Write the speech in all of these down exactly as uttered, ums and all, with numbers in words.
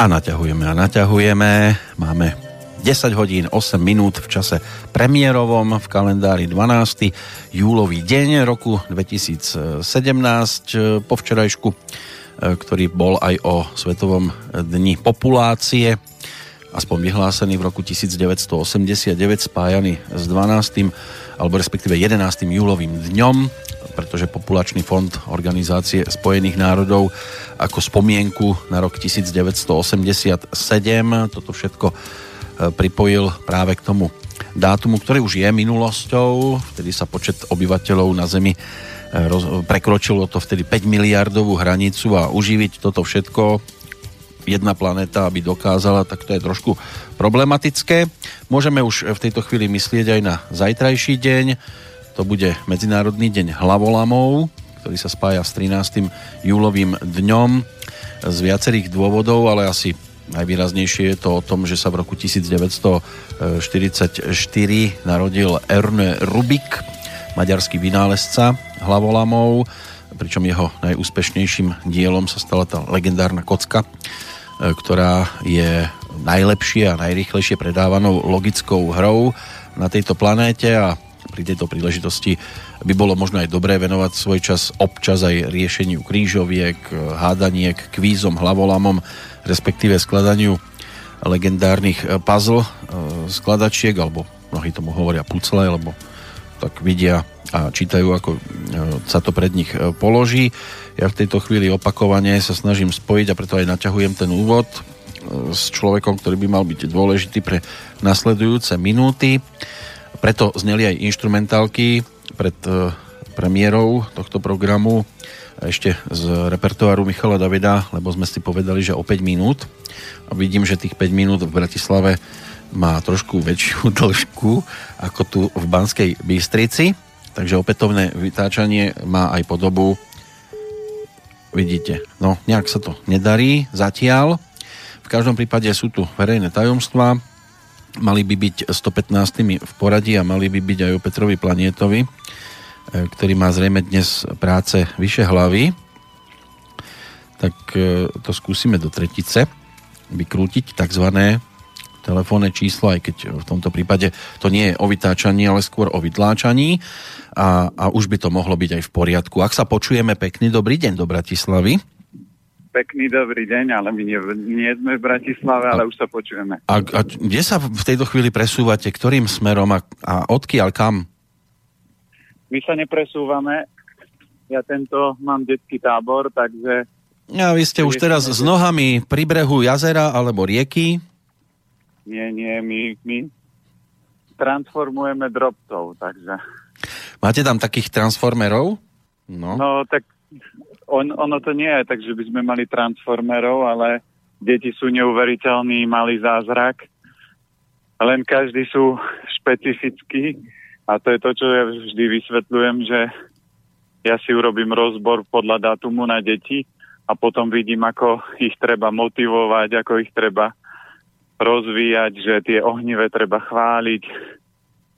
A naťahujeme a naťahujeme. Máme desať hodín, osem minút v čase premiérovom v kalendári dvanásteho júlový deň roku dvetisícsedemnásť po včerajšku, ktorý bol aj o Svetovom dni populácie, aspoň vyhlásený v roku devätnásťstoosemdesiatdeväť, spájaný s dvanástym alebo respektíve jedenástym júlovým dňom, pretože Populačný fond Organizácie spojených národov ako spomienku na rok devätnásťstoosemdesiatsedem toto všetko pripojil práve k tomu dátumu, ktorý už je minulosťou. Vtedy sa počet obyvateľov na Zemi roz... prekročilo to vtedy päť miliardovú hranicu a uživiť toto všetko jedna planéta, aby dokázala, tak to je trošku problematické. Môžeme už v tejto chvíli myslieť aj na zajtrajší deň. To bude Medzinárodný deň hlavolamov, ktorý sa spája s trinástym júlovým dňom z viacerých dôvodov, ale asi najvýraznejšie je to o tom, že sa v roku devätnásťštyridsaťštyri narodil Ernő Rubik, maďarský vynálezca hlavolamov, pričom jeho najúspešnejším dielom sa stala tá legendárna kocka, ktorá je najlepšie a najrýchlejšie predávanou logickou hrou na tejto planéte, a pri tejto príležitosti by bolo možno aj dobré venovať svoj čas občas aj riešeniu krížoviek, hádaniek, kvízom, hlavolamom, respektíve skladaniu legendárnych puzzle skladačiek, alebo mnohí tomu hovoria pucle, lebo tak vidia a čítajú, ako sa to pred nich položí. Ja v tejto chvíli opakovane sa snažím spojiť, a preto aj naťahujem ten úvod s človekom, ktorý by mal byť dôležitý pre nasledujúce minúty. Preto zneli aj inštrumentálky pred premiérou tohto programu ešte z repertoáru Michala Davida, lebo sme si povedali, že o päť minút. A vidím, že tých päť minút v Bratislave má trošku väčšiu dĺžku ako tu v Banskej Bystrici. Takže opätovné vytáčanie má aj podobu, vidíte, no nejak sa to nedarí zatiaľ. V každom prípade sú tu verejné tajomstvá, mali by byť stopätnástimi v poradí a mali by byť aj o Petrovi Planietovi, ktorý má zrejme dnes práce vyše hlavy. Tak to skúsime do tretice vykrútiť takzvané telefónne číslo, aj keď v tomto prípade to nie je o vytáčaní, ale skôr o vydláčaní, a, a už by to mohlo byť aj v poriadku. Ak sa počujeme, pekný dobrý deň do Bratislavy. Pekný dobrý deň, ale my nie, nie sme v Bratislave, ale a, už sa počujeme. A, a kde sa v tejto chvíli presúvate? Ktorým smerom a, a odkiaľ kam? My sa nepresúvame. Ja tento mám detský tábor, takže... A vy ste už teraz s nohami pri brehu jazera alebo rieky? Nie, nie, my, my transformujeme drobcov, takže... Máte tam takých transformerov? No, no tak on, ono to nie je, takže by sme mali transformerov, ale deti sú neuveriteľný malý zázrak. Len každý sú špecifický. A to je to, čo ja vždy vysvetľujem, že ja si urobím rozbor podľa dátumu na deti a potom vidím, ako ich treba motivovať, ako ich treba rozvíjať, že tie ohnivé treba chváliť,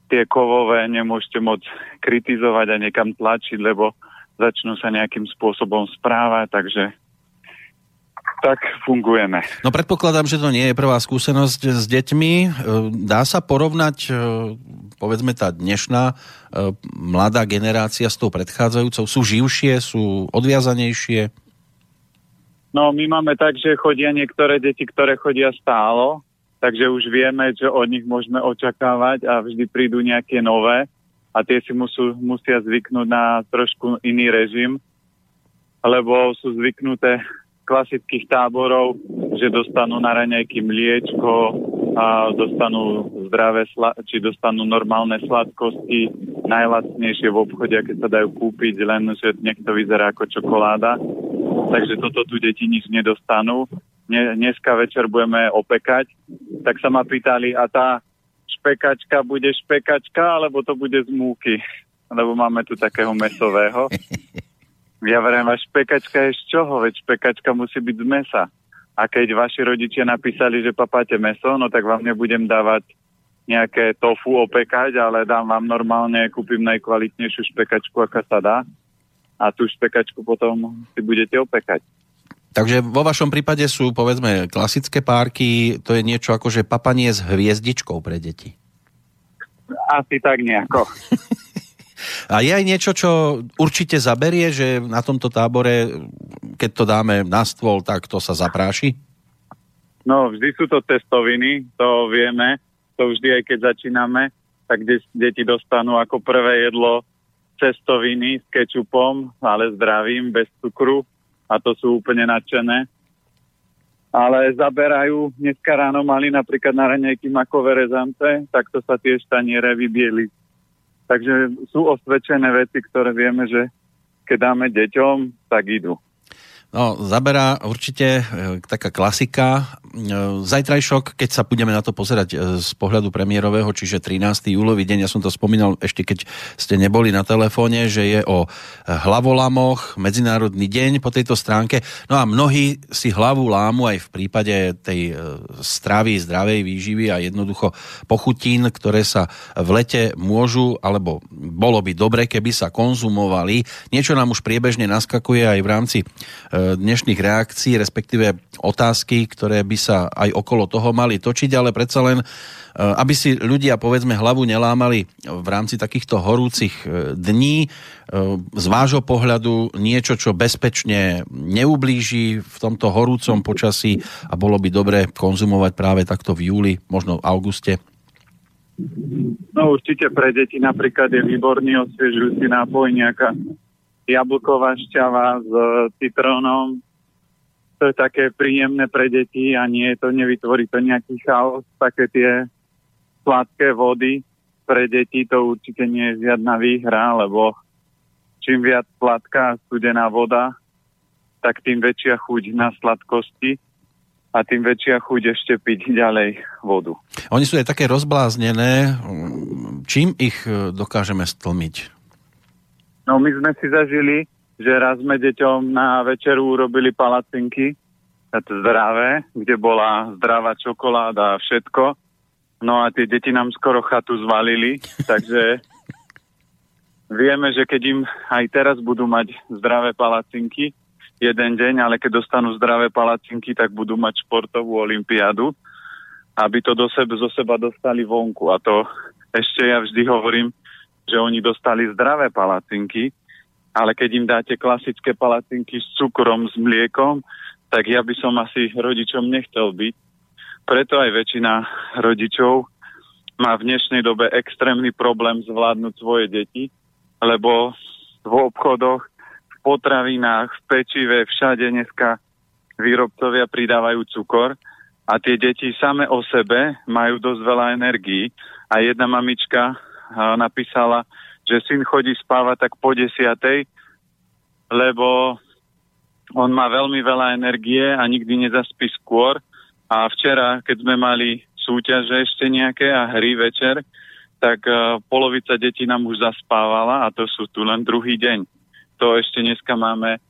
tie kovové nemôžete moc kritizovať a niekam tlačiť, lebo začnú sa nejakým spôsobom správať, takže tak fungujeme. No predpokladám, že to nie je prvá skúsenosť s deťmi. Dá sa porovnať, povedzme, tá dnešná mladá generácia s tou predchádzajúcou? Sú živšie, sú odviazanejšie? No my máme tak, že chodia niektoré deti, ktoré chodia stálo, takže už vieme, čo od nich môžeme očakávať, a vždy prídu nejaké nové a tie si musú, musia zvyknúť na trošku iný režim, lebo sú zvyknuté klasických táborov, že dostanú na raňajky mliečko a dostanú zdravé sla- či dostanú normálne sladkosti, najlacnejšie v obchode, keď sa dajú kúpiť, len že niekto vyzerá ako čokoláda. Takže toto tu deti nič nedostanú. Dneska večer budeme opekať. Tak sa ma pýtali, a tá špekačka bude špekačka, alebo to bude z múky? Lebo máme tu takého mesového. Ja verím, vaša špekačka je z čoho? Veď špekačka musí byť z mesa. A keď vaši rodičia napísali, že papáte meso, no tak vám nebudem dávať nejaké tofu opekať, ale dám vám normálne, kúpim najkvalitnejšiu špekačku, aká sa dá. A tú špekačku potom si budete opekať. Takže vo vašom prípade sú, povedzme, klasické párky, to je niečo ako, že papanie s hviezdičkou pre deti. Asi tak nejako. A je aj niečo, čo určite zaberie, že na tomto tábore, keď to dáme na stôl, tak to sa zapráši? No, vždy sú to testoviny, to vieme, to vždy aj keď začíname, tak deti dostanú ako prvé jedlo cestoviny s kečupom, ale zdravým, bez cukru. A to sú úplne nadšené. Ale zaberajú, dneska ráno mali napríklad na raňajky makové rezance, tak to sa tiež taniere vybieli. Takže sú osvedčené veci, ktoré vieme, že keď dáme deťom, tak idú. No, zaberá určite taká klasika. Zajtrajšok, keď sa budeme na to pozerať z pohľadu premiérového, čiže trinásteho júlový deň, ja som to spomínal ešte, keď ste neboli na telefóne, že je o hlavolamoch, medzinárodný deň po tejto stránke. No a mnohí si hlavu lámu aj v prípade tej stravy, zdravej výživy a jednoducho pochutín, ktoré sa v lete môžu, alebo bolo by dobre, keby sa konzumovali. Niečo nám už priebežne naskakuje aj v rámci dnešných reakcií, respektíve otázky, ktoré by sa aj okolo toho mali točiť, ale predsa len, aby si ľudia, povedzme, hlavu nelámali v rámci takýchto horúcich dní, z vášho pohľadu niečo, čo bezpečne neublíži v tomto horúcom počasí a bolo by dobre konzumovať práve takto v júli, možno v auguste? No určite pre deti napríklad je výborný osviežujúci nápoj, nejaká jablková šťava s citrónom. To je také príjemné pre deti a nie, to nevytvorí to nejaký chaos. Také tie sladké vody pre deti to určite nie je žiadna výhra, lebo čím viac sladká studená voda, tak tým väčšia chuť na sladkosti a tým väčšia chuť ešte piť ďalej vodu. Oni sú aj také rozbláznené. Čím ich dokážeme stlmiť? No my sme si zažili, že raz sme deťom na večeru urobili palacinky zdravé, kde bola zdravá čokoláda a všetko. No a tie deti nám skoro chatu zvalili, takže vieme, že keď im aj teraz budú mať zdravé palacinky jeden deň, ale keď dostanú zdravé palacinky, tak budú mať športovú olympiádu, aby to do sebe, zo seba dostali vonku. A to ešte ja vždy hovorím, že oni dostali zdravé palacinky, ale keď im dáte klasické palacinky s cukrom, s mliekom, tak ja by som asi rodičom nechcel byť. Preto aj väčšina rodičov má v dnešnej dobe extrémny problém zvládnuť svoje deti, lebo v obchodoch, v potravinách, v pečive, všade dneska výrobcovia pridávajú cukor a tie deti same o sebe majú dosť veľa energií a jedna mamička napísala, že syn chodí spávať tak po desiatej, lebo on má veľmi veľa energie a nikdy nezaspí skôr. A včera, keď sme mali súťaže ešte nejaké a hry večer, tak uh, polovica detí nám už zaspávala a to sú tu len druhý deň. To ešte dneska máme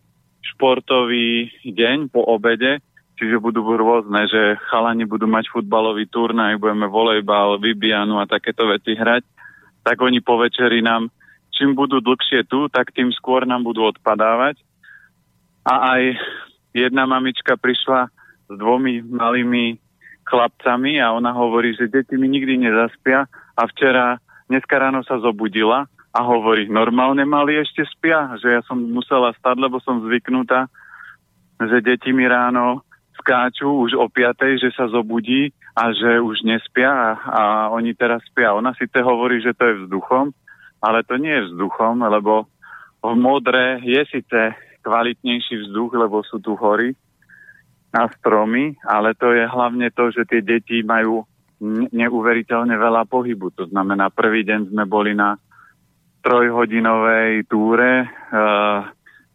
športový deň po obede, čiže budú rôzne, že chalani budú mať futbalový turnaj, budeme volejbal, vybianu a takéto veci hrať. Tak oni po večeri nám, čím budú dlhšie tu, tak tým skôr nám budú odpadávať. A aj jedna mamička prišla s dvomi malými chlapcami a ona hovorí, že deti mi nikdy nezaspia a včera, dneska ráno sa zobudila a hovorí, normálne mali ešte spia, že ja som musela stať, lebo som zvyknutá, že deti mi ráno skáču už o piatej, že sa zobudí a že už nespia a, a oni teraz spia. Ona síce hovorí, že to je vzduchom, ale to nie je vzduchom, lebo v modre je síce kvalitnejší vzduch, lebo sú tu hory a stromy, ale to je hlavne to, že tie deti majú neuveriteľne veľa pohybu. To znamená, prvý deň sme boli na trojhodinovej túre,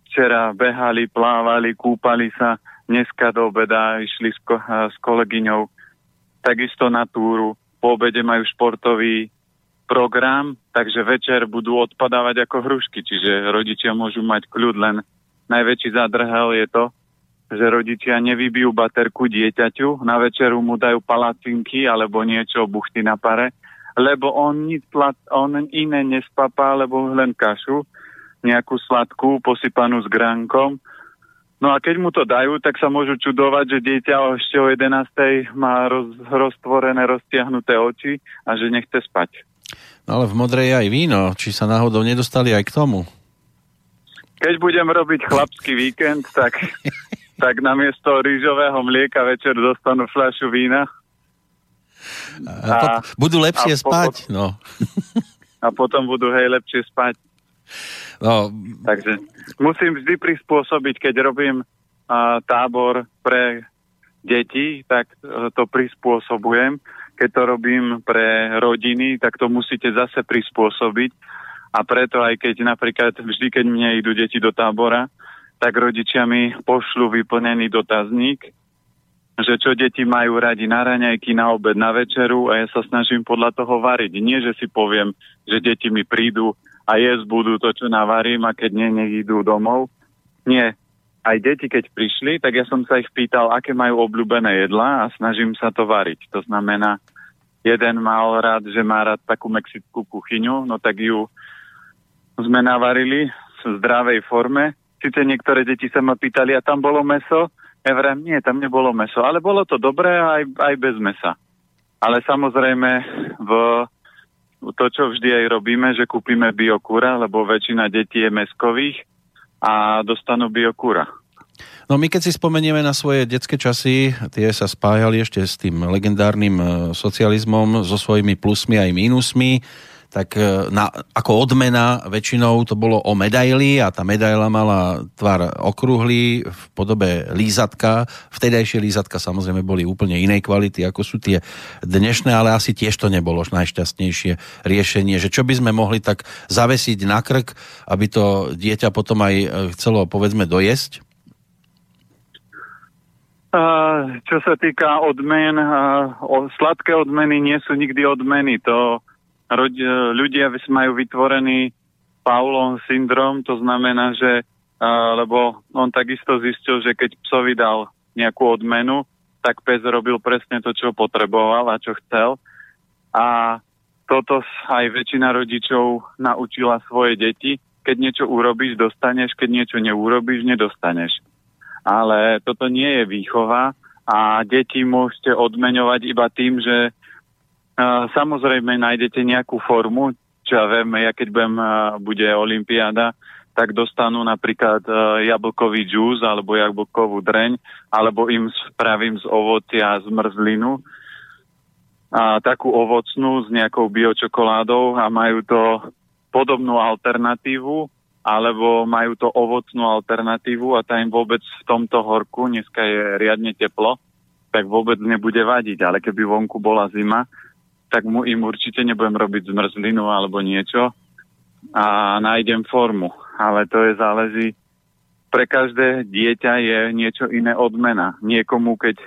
včera behali, plávali, kúpali sa, dneska do obeda išli s, ko- s kolegyňou takisto na túru. Po obede majú športový program, takže večer budú odpadávať ako hrušky, čiže rodičia môžu mať kľud, len najväčší zadrhel je to, že rodičia nevybijú baterku dieťaťu, na večeru mu dajú palacinky alebo niečo, buchty na pare, lebo on, nic plat- on iné nespapá, lebo len kašu, nejakú sladkú, posypanú s gránkom, No a keď mu to dajú, tak sa môžu čudovať, že dieťa ešte o jedenástej má roz, roztvorené, roztiahnuté oči a že nechce spať. No ale v modrej aj víno, či sa náhodou nedostali aj k tomu? Keď budem robiť chlapský víkend, tak, tak namiesto rýžového mlieka večer dostanú fľašu vína. A, a budú lepšie a spať, po, no. A potom budú, hej, lepšie spať. No. Takže musím vždy prispôsobiť, keď robím uh, tábor pre deti, tak uh, to prispôsobujem. Keď to robím pre rodiny, tak to musíte zase prispôsobiť. A preto aj keď napríklad vždy, keď mne idú deti do tábora, tak rodičia mi pošlu vyplnený dotazník, že čo deti majú radi na raňajky, na obed, na večeru a ja sa snažím podľa toho variť. Nie, že si poviem, že deti mi prídu a jesť budú to, čo navarím a keď nie, nech idú domov. Nie. Aj deti, keď prišli, tak ja som sa ich pýtal, aké majú obľúbené jedlá a snažím sa to variť. To znamená, jeden mal rád, že má rád takú mexickú kuchyňu, no tak ju sme navarili v zdravej forme. Sice niektoré deti sa ma pýtali, a tam bolo mäso? Ja vrám, nie, tam nebolo mäso, ale bolo to dobré aj, aj bez mäsa. Ale samozrejme v to, čo vždy aj robíme, že kúpime biokúra, lebo väčšina detí je mäskových a dostanú biokúra. No my keď si spomenieme na svoje detské časy, tie sa spájali ešte s tým legendárnym socializmom, so svojimi plusmi aj mínusmi, tak na, ako odmena väčšinou to bolo o medaili a tá medaila mala tvar okrúhly v podobe lízatka. Vtedajšie lízatka samozrejme boli úplne inej kvality, ako sú tie dnešné, ale asi tiež to nebolo najšťastnejšie riešenie, že čo by sme mohli tak zavesiť na krk, aby to dieťa potom aj chcelo, povedzme, dojesť? Uh, čo sa týka odmen, uh, sladké odmeny nie sú nikdy odmeny, to ľudia majú vytvorený Paulov syndrom, to znamená, že lebo on takisto zistil, že keď psovi dal nejakú odmenu, tak pes robil presne to, čo potreboval a čo chcel. A toto aj väčšina rodičov naučila svoje deti. Keď niečo urobíš, dostaneš, keď niečo neurobíš, nedostaneš. Ale toto nie je výchova a deti môžete odmeňovať iba tým, že samozrejme nájdete nejakú formu, čo ja viem, ja keď budem, bude olympiáda, tak dostanú napríklad jablkový džús alebo jablkovú dreň, alebo im spravím z ovocia zmrzlinu a takú ovocnú s nejakou biočokoládou a majú to podobnú alternatívu, alebo majú to ovocnú alternatívu a tá im vôbec v tomto horku, dneska je riadne teplo, tak vôbec nebude vadiť, ale keby vonku bola zima, tak mu im určite nebudem robiť zmrzlinu alebo niečo a nájdem formu. Ale to je záleží, pre každé dieťa je niečo iné odmena. Niekomu, keď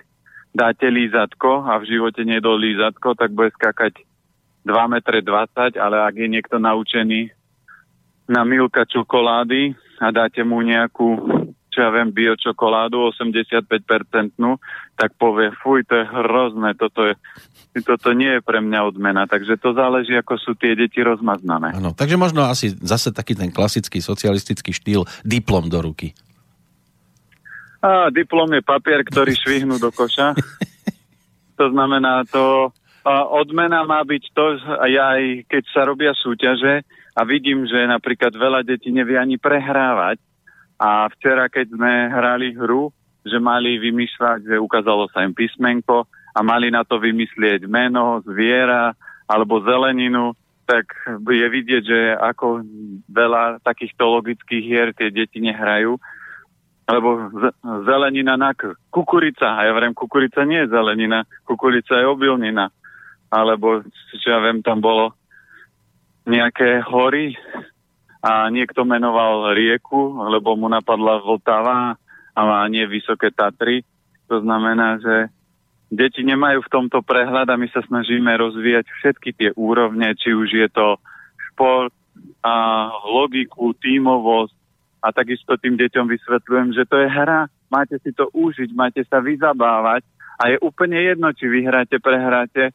dáte lízatko a v živote nedol lízatko, tak bude skákať dva metre dvadsať, ale ak je niekto naučený na Milka čokolády a dáte mu nejakú, čo ja viem, biočokoládu, osemdesiatpäť percentnú, tak povie, fuj, to je hrozné, toto je... Toto nie je pre mňa odmena, takže to záleží, ako sú tie deti rozmaznané. Áno, takže možno asi zase taký ten klasický socialistický štýl, diplom do ruky. Á, diplom je papier, ktorý švihnú do koša. To znamená to, a odmena má byť to, a ja aj keď sa robia súťaže a vidím, že napríklad veľa detí nevie ani prehrávať a včera, keď sme hrali hru, že mali vymýšľať, že ukázalo sa im písmenko, a mali na to vymyslieť meno, zviera alebo zeleninu, tak je vidieť, že ako veľa takýchto logických hier tie deti nehrajú. Alebo zelenina na k- kukurica. A ja viem, kukurica nie je zelenina, kukurica je obilnina. Alebo, čo ja viem, tam bolo nejaké hory a niekto menoval rieku, lebo mu napadla Vltava a má nie Vysoké Tatry. To znamená, že deti nemajú v tomto prehľad a my sa snažíme rozvíjať všetky tie úrovne, či už je to šport a logiku, tímovosť a takisto tým deťom vysvetľujem, že to je hra, máte si to užiť, máte sa vyzabávať a je úplne jedno, či vyhráte, prehráte.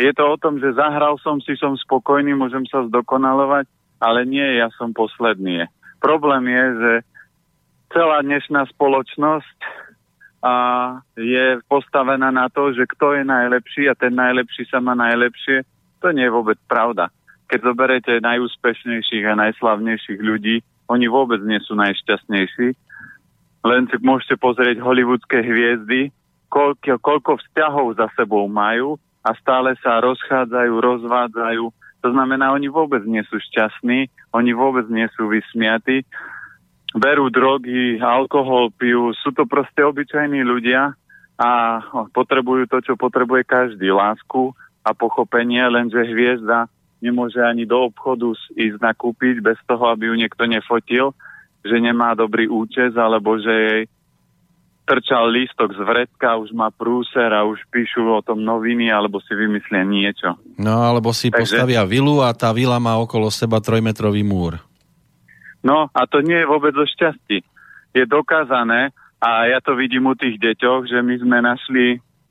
Je to o tom, že zahral som si, som spokojný, môžem sa zdokonalovať, ale nie, ja som posledný. Problém je, že celá dnešná spoločnosť a je postavená na to, že kto je najlepší a ten najlepší sa má najlepšie. To nie je vôbec pravda. Keď zoberete najúspešnejších a najslavnejších ľudí, oni vôbec nie sú najšťastnejší. Len si môžete pozrieť hollywoodské hviezdy, koľko, koľko vzťahov za sebou majú a stále sa rozchádzajú, rozvádzajú. To znamená, oni vôbec nie sú šťastní, oni vôbec nie sú vysmiatí, berú drogy, alkohol, pijú, sú to proste obyčajní ľudia a potrebujú to, čo potrebuje každý, lásku a pochopenie, lenže hviezda nemôže ani do obchodu ísť nakúpiť bez toho, aby ju niekto nefotil, že nemá dobrý účes alebo že jej trčal lístok z vrecka, už má prúser a už píšu o tom noviny alebo si vymyslia niečo. No alebo si Takže... postavia vilu a tá vila má okolo seba trojmetrový múr. No a to nie je vôbec o šťastí. Je dokázané a ja to vidím u tých deťoch, že my sme našli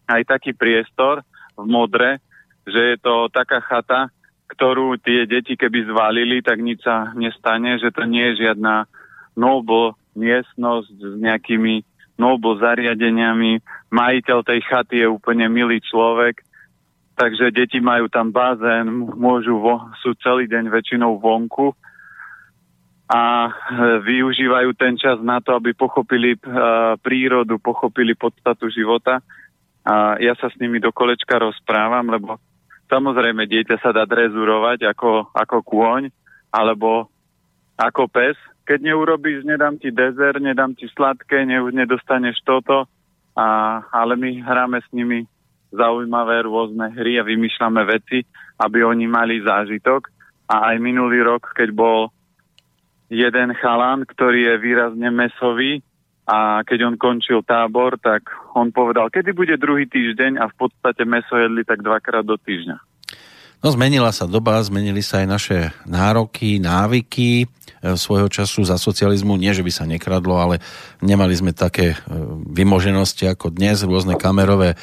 aj taký priestor v Modre, že je to taká chata, ktorú tie deti keby zvalili, tak nič sa nestane, že to nie je žiadna noble miestnosť s nejakými noble zariadeniami. Majiteľ tej chaty je úplne milý človek, takže deti majú tam bazén, môžu vo, sú celý deň väčšinou vonku a využívajú ten čas na to, aby pochopili uh, prírodu, pochopili podstatu života. A ja sa s nimi do kolečka rozprávam, lebo samozrejme dieťa sa dá drezurovať ako, ako kôň alebo ako pes. Keď neurobíš, nedám ti dezert, nedám ti sladké, ne, už nedostaneš toto, a, ale my hráme s nimi zaujímavé rôzne hry a vymýšľame veci, aby oni mali zážitok. A aj minulý rok, keď bol jeden chalan, ktorý je výrazne mäsový, a keď on končil tábor, tak on povedal, kedy bude druhý týždeň, a v podstate mäso jedli tak dvakrát do týždňa. No zmenila sa doba, zmenili sa aj naše nároky, návyky. Svojho času za socializmu, nie že by sa nekradlo, ale nemali sme také vymoženosti ako dnes, rôzne kamerové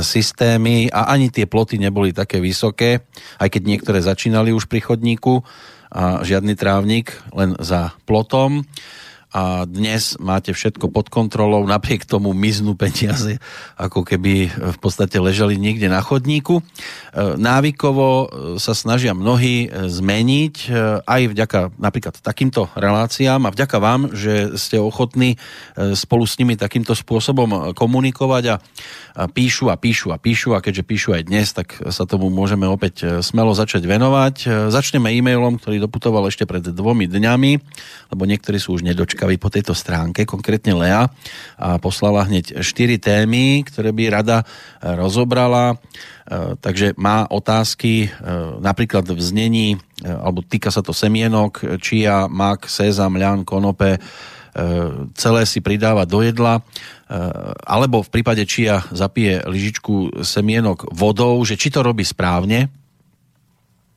systémy a ani tie ploty neboli také vysoké, aj keď niektoré začínali už pri chodníku a žiadny trávnik len za plotom. A dnes máte všetko pod kontrolou, napriek tomu miznú peniaze, ako keby v podstate ležali niekde na chodníku. Návykovo sa snažia mnohí zmeniť, aj vďaka napríklad takýmto reláciám a vďaka vám, že ste ochotní spolu s nimi takýmto spôsobom komunikovať a píšu a píšu a píšu a keďže píšu aj dnes, tak sa tomu môžeme opäť smelo začať venovať. Začneme e-mailom, ktorý doputoval ešte pred dvomi dňami, lebo niektorí sú už nedočkali po tejto stránke, konkrétne Lea, a poslala hneď štyri témy, ktoré by rada rozobrala, takže má otázky napríklad v znení, alebo týka sa to semienok, čia, mak, sezam, ľan, konope, celé si pridáva do jedla, alebo v prípade čia zapije lyžičku semienok vodou, že či to robí správne?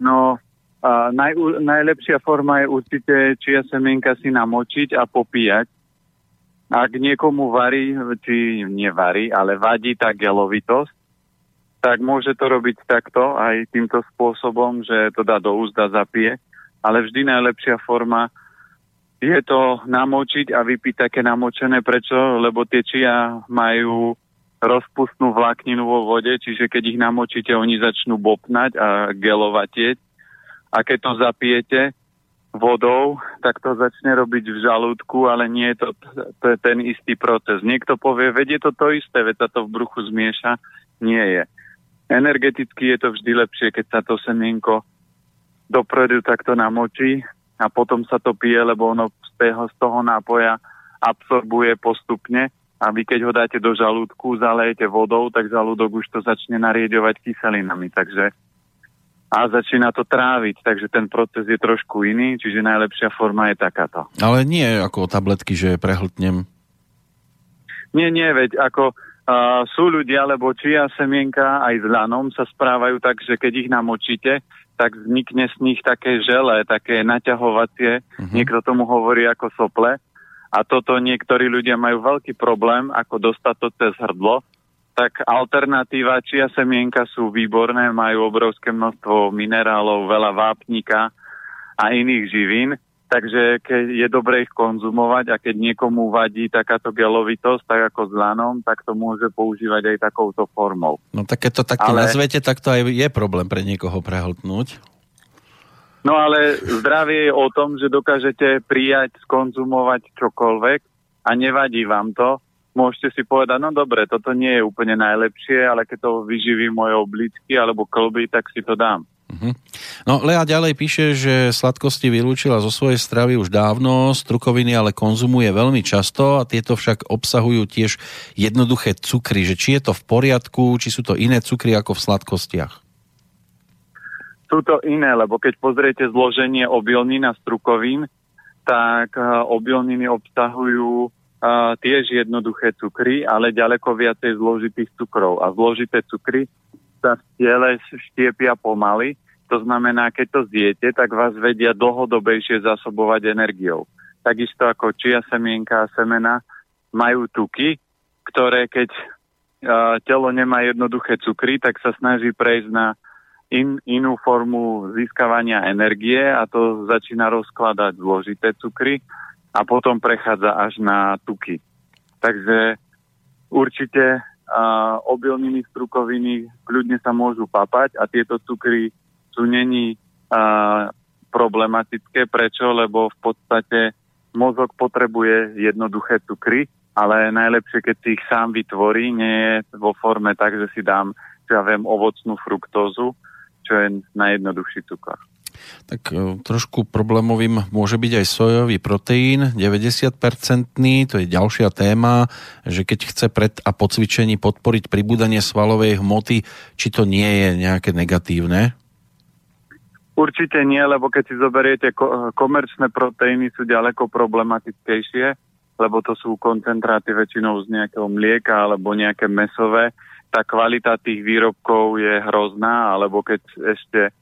No... Uh, naj, najlepšia forma je určite čia semienka si namočiť a popíjať. Ak niekomu varí, či nevarí, ale vadí tá gelovitosť, tak môže to robiť takto, aj týmto spôsobom, že to dá do úzda, zapije. Ale vždy najlepšia forma je to namočiť a vypiť také namočené. Prečo? Lebo tie čia majú rozpustnú vlákninu vo vode, čiže keď ich namočíte, oni začnú bopnať a gelovatieť. A keď to zapijete vodou, tak to začne robiť v žalúdku, ale nie je to, to je ten istý proces. Niekto povie, veď je to to isté, veď sa to v bruchu zmieša. Nie je. Energeticky je to vždy lepšie, keď sa to semienko dopredu takto namočí a potom sa to pije, lebo ono z toho nápoja absorbuje postupne a vy keď ho dáte do žalúdku, zalejete vodou, tak žalúdok už to začne narieďovať kyselinami, takže a začína to tráviť, takže ten proces je trošku iný, čiže najlepšia forma je takáto. Ale nie ako tabletky, že prehltnem. Nie, nie, veď ako uh, sú ľudia, lebo čia semienka aj s ľanom sa správajú tak, že keď ich namočíte, tak vznikne z nich také žele, také naťahovacie, uh-huh. Niekto tomu hovorí ako sople a toto niektorí ľudia majú veľký problém, ako dostať to cez hrdlo. Tak alternatíva čia semienka sú výborné, majú obrovské množstvo minerálov, veľa vápnika a iných živín Takže keď je dobre ich konzumovať a keď niekomu vadí takáto gelovitosť, tak ako s lanom, tak to môže používať aj takouto formou. No tak keď to takto ale... nazvete, tak to aj je problém pre niekoho prehltnúť. No ale zdravie je o tom, že dokážete prijať, skonzumovať čokoľvek a nevadí vám to. Môžete si povedať, no dobre, toto nie je úplne najlepšie, ale keď to vyživí moje obličky alebo klby, tak si to dám. No, Lea ďalej píše, že sladkosti vylúčila zo svojej stravy už dávno, strukoviny ale konzumuje veľmi často a tieto však obsahujú tiež jednoduché cukry, že či je to v poriadku, či sú to iné cukry ako v sladkostiach? Sú to iné, lebo keď pozriete zloženie obilnín a strukovín, tak obilniny obsahujú tiež jednoduché cukry, ale ďaleko viacej zložitých cukrov a zložité cukry sa v tele štiepia pomaly, to znamená, keď to zjete, tak vás vedia dlhodobejšie zásobovať energiou. Takisto ako čia semienka a semena majú tuky, ktoré keď e, telo nemá jednoduché cukry, tak sa snaží prejsť na in, inú formu získavania energie a to začína rozkladať zložité cukry a potom prechádza až na tuky. Takže určite... a obilniny, strukoviny kľudne sa môžu papať a tieto cukry sú není a, problematické. Prečo? Lebo v podstate mozog potrebuje jednoduché cukry, ale najlepšie, keď si ich sám vytvorí, nie je vo forme tak, že si dám, čo ja viem, ovocnú fruktózu, čo je najjednoduchší cukor. Tak trošku problémovým môže byť aj sojový proteín, deväťdesiatpercentný, to je ďalšia téma, že keď chce pred a po cvičení podporiť pribúdanie svalovej hmoty, či to nie je nejaké negatívne? Určite nie, lebo keď si zoberiete, komerčné proteíny sú ďaleko problematickejšie, lebo to sú koncentráty väčšinou z nejakého mlieka alebo nejaké mäsové. Tá kvalita tých výrobkov je hrozná, alebo keď ešte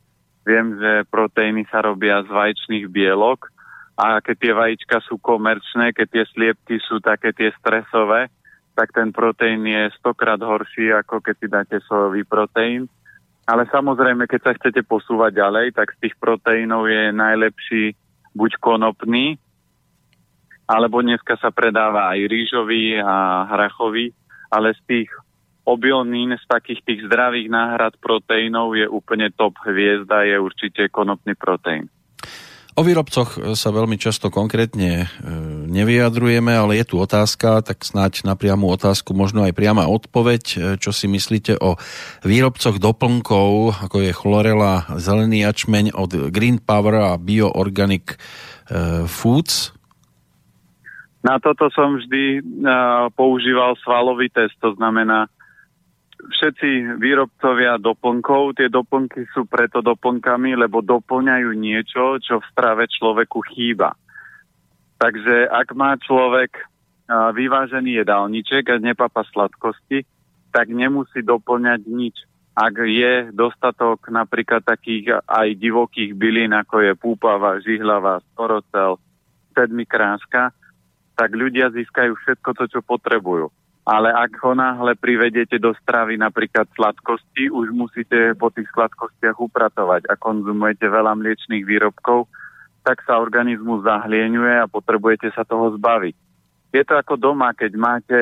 viem, že proteíny sa robia z vaječných bielok a keď tie vajíčka sú komerčné, keď tie sliepky sú také tie stresové, tak ten proteín je stokrát horší, ako keď si dáte sojový proteín. Ale samozrejme, keď sa chcete posúvať ďalej, tak z tých proteínov je najlepší buď konopný, alebo dneska sa predáva aj rýžový a hrachový, ale z tých obilnín z takých tých zdravých náhrad proteínov je úplne top hviezda, je určite konopný proteín. O výrobcoch sa veľmi často konkrétne nevyjadrujeme, ale je tu otázka, tak snáď na priamu otázku možno aj priama odpoveď. Čo si myslíte o výrobcoch doplnkov, ako je chlorela, zelený jačmeň od Green Power a Bioorganic Foods? Na toto som vždy používal svalový test, to znamená, všetci výrobcovia doplnkov, tie doplnky sú preto doplnkami, lebo doplňajú niečo, čo v strave človeku chýba. Takže ak má človek vyvážený jedálniček a nepapa sladkosti, tak nemusí doplňať nič. Ak je dostatok napríklad takých aj divokých bylín, ako je púpava, žihlava, storocel, sedmikráška, tak ľudia získajú všetko to, čo potrebujú. Ale ak ho náhle privedete do stravy napríklad sladkosti, už musíte po tých sladkostiach upratovať a konzumujete veľa mliečných výrobkov, tak sa organizmus zahlieňuje a potrebujete sa toho zbaviť. Je to ako doma, keď máte,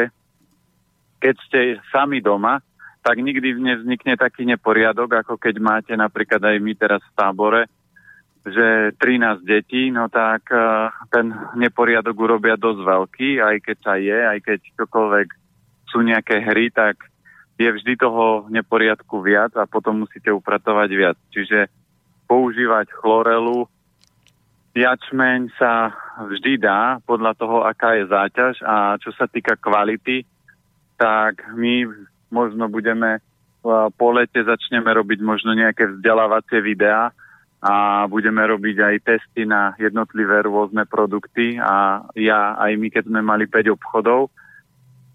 keď ste sami doma, tak nikdy nevznikne taký neporiadok, ako keď máte napríklad aj my teraz v tábore, že trinásť detí, no tak ten neporiadok urobia dosť veľký, aj keď sa je, aj keď čokoľvek sú nejaké hry, tak je vždy toho neporiadku viac a potom musíte upratovať viac. Čiže používať chlorelu, jačmeň sa vždy dá podľa toho, aká je záťaž a čo sa týka kvality, tak my možno budeme po lete začneme robiť možno nejaké vzdelávacie videá a budeme robiť aj testy na jednotlivé rôzne produkty a ja aj my, keď sme mali päť obchodov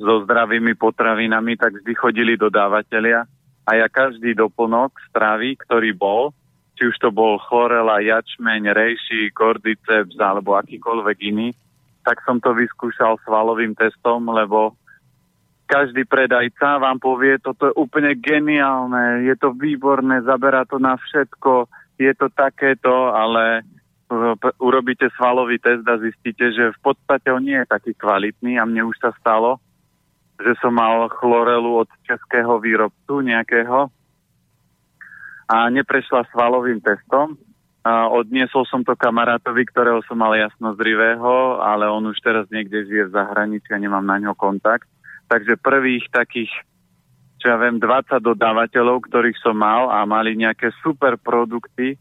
so zdravými potravinami, tak vždy chodili dodávateľia a ja každý doplnok stravy, ktorý bol, či už to bol chlorela, jačmeň, rejši, cordyceps alebo akýkoľvek iný, tak som to vyskúšal svalovým testom, lebo každý predajca vám povie, toto je úplne geniálne, je to výborné, zaberá to na všetko, je to takéto, ale urobíte svalový test a zistíte, že v podstate on nie je taký kvalitný a mne už sa stalo, že som mal chlorelu od českého výrobcu nejakého a neprešla svalovým testom. A odniesol som to kamarátovi, ktorého som mal jasnozrivého, ale on už teraz niekde žije v zahraničí a nemám na ňo kontakt. Takže prvých takých, čo ja viem, dvadsať dodávateľov, ktorých som mal a mali nejaké super produkty,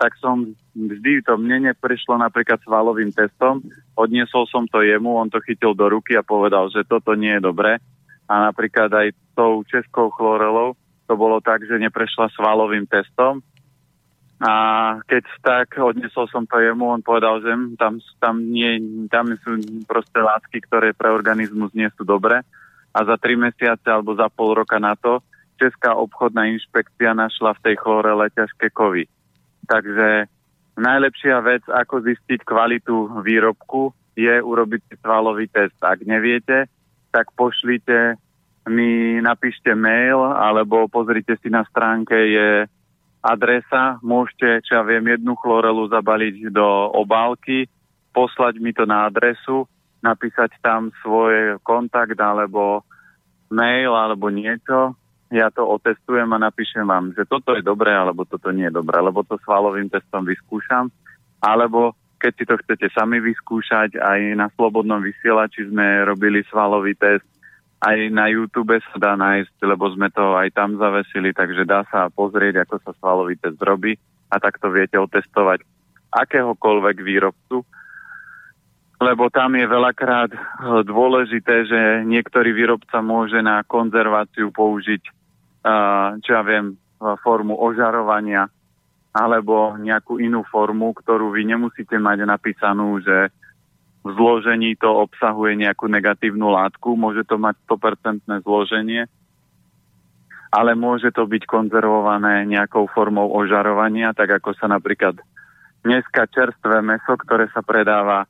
tak som vždy, to mne neprišlo napríklad svalovým testom, odniesol som to jemu, on to chytil do ruky a povedal, že toto nie je dobré. A napríklad aj tou českou chlorelou to bolo tak, že neprešla svalovým testom. A keď tak odnesol som to jemu, on povedal, že tam, tam, nie, tam sú proste látky, ktoré pre organizmus nie sú dobré. A za tri mesiace alebo za pol roka na to Česká obchodná inšpekcia našla v tej chlorele ťažké kovy. Takže najlepšia vec, ako zistiť kvalitu výrobku, je urobiť svalový test. Ak neviete, tak pošlite mi, napíšte mail alebo pozrite si na stránke je adresa, môžete, čo ja viem, jednu chlorelu zabaliť do obálky, poslať mi to na adresu, napísať tam svoj kontakt alebo mail alebo niečo. Ja to otestujem a napíšem vám, že toto je dobré alebo toto nie je dobré, lebo to svalovým testom vyskúšam. Alebo keď si to chcete sami vyskúšať, aj na Slobodnom vysielači sme robili svalový test. Aj na YouTube sa dá nájsť, lebo sme to aj tam zavesili, takže dá sa pozrieť, ako sa svalový test robí a takto viete otestovať akéhokoľvek výrobcu, lebo tam je veľakrát dôležité, že niektorý výrobca môže na konzerváciu použiť, čo ja viem, formu ožarovania alebo nejakú inú formu, ktorú vy nemusíte mať napísanú, že v zložení to obsahuje nejakú negatívnu látku, môže to mať sto percent zloženie, ale môže to byť konzervované nejakou formou ožarovania, tak ako sa napríklad dneska čerstvé mäso, ktoré sa predáva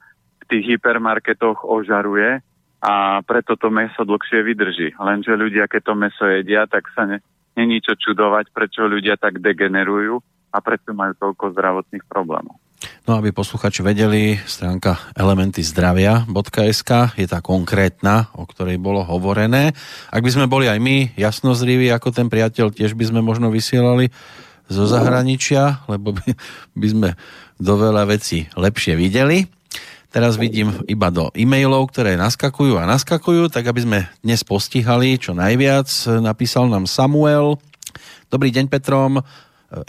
v tých hypermarketoch, ožaruje a preto to mäso dlhšie vydrží. Lenže ľudia, keď to mäso jedia, tak sa ne, není čo čudovať, prečo ľudia tak degenerujú a prečo majú toľko zdravotných problémov. No, aby posluchači vedeli, stránka elementy zdravia bodka es ká je tá konkrétna, o ktorej bolo hovorené. Ak by sme boli aj my jasnozriví ako ten priateľ, tiež by sme možno vysielali zo zahraničia, lebo by, by sme do veľa vecí lepšie videli. Teraz vidím iba do e-mailov, ktoré naskakujú a naskakujú, tak aby sme dnes postihali čo najviac. Napísal nám Samuel. Dobrý deň, Petrom.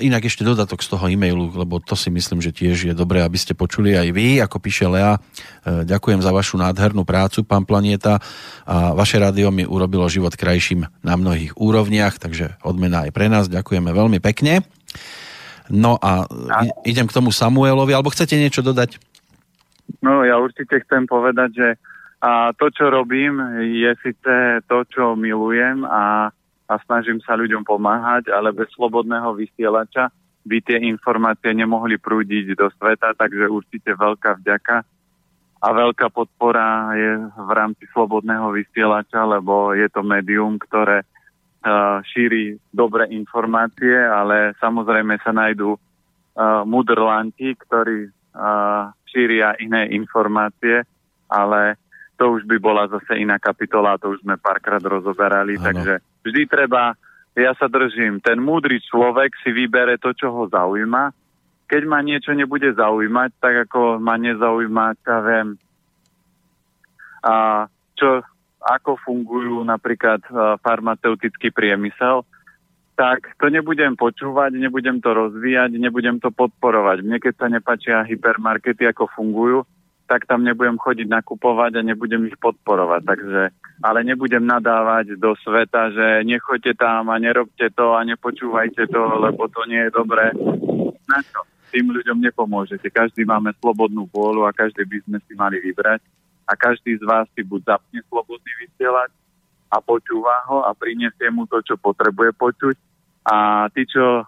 Inak ešte dodatok z toho e-mailu, lebo to si myslím, že tiež je dobré, aby ste počuli aj vy, ako píše Lea. Ďakujem za vašu nádhernú prácu, pán Planieta, a vaše rádio mi urobilo život krajším na mnohých úrovniach, takže odmena aj pre nás, ďakujeme veľmi pekne. No a idem k tomu Samuelovi, alebo chcete niečo dodať? No, ja určite chcem povedať, že a to, čo robím, je síce to, čo milujem a a snažím sa ľuďom pomáhať, ale bez slobodného vysielača by tie informácie nemohli prúdiť do sveta, takže určite veľká vďaka a veľká podpora je v rámci slobodného vysielača, lebo je to médium, ktoré uh, šíri dobré informácie, ale samozrejme sa nájdú uh, mudrlanti, ktorí uh, šíria iné informácie, ale to už by bola zase iná kapitola, to už sme párkrát rozoberali, ano. Takže vždy treba, ja sa držím, ten múdry človek si vybere to, čo ho zaujíma. Keď ma niečo nebude zaujímať, tak ako ma nezaujíma, ja viem, a čo, ako fungujú napríklad farmaceutický priemysel, tak to nebudem počúvať, nebudem to rozvíjať, nebudem to podporovať. Mne keď sa nepáčia hypermarkety, ako fungujú, tak tam nebudem chodiť nakupovať a nebudem ich podporovať. Takže, ale nebudem nadávať do sveta, že nechoďte tam a nerobte to a nepočúvajte to, lebo to nie je dobré. Na čo? Tým ľuďom nepomôžete. Každý máme slobodnú vôľu a každý by sme si mali vybrať. A každý z vás si buď zapne slobodný vysielač a počúva ho a priniesie mu to, čo potrebuje počuť. A tí, čo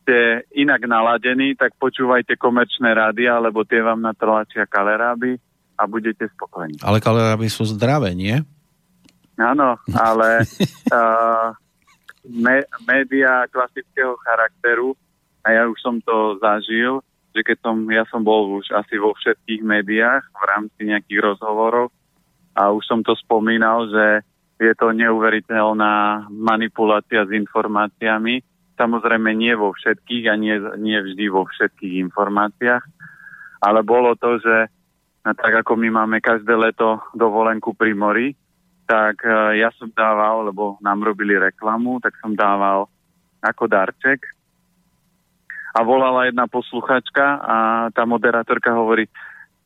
ste inak naladení, tak počúvajte komerčné rádia, lebo tie vám natlačia kaleráby a budete spokojní. Ale kaleráby sú zdravé, nie? Áno, ale uh, me- média klasického charakteru, a ja už som to zažil, že keď som, ja som bol už asi vo všetkých médiách v rámci nejakých rozhovorov a už som to spomínal, že je to neuveriteľná manipulácia s informáciami. Samozrejme nie vo všetkých a nie, nie vždy vo všetkých informáciách, ale bolo to, že tak ako my máme každé leto dovolenku pri mori, tak ja som dával, lebo nám robili reklamu, tak som dával ako darček. A volala jedna posluchačka a tá moderátorka hovorí: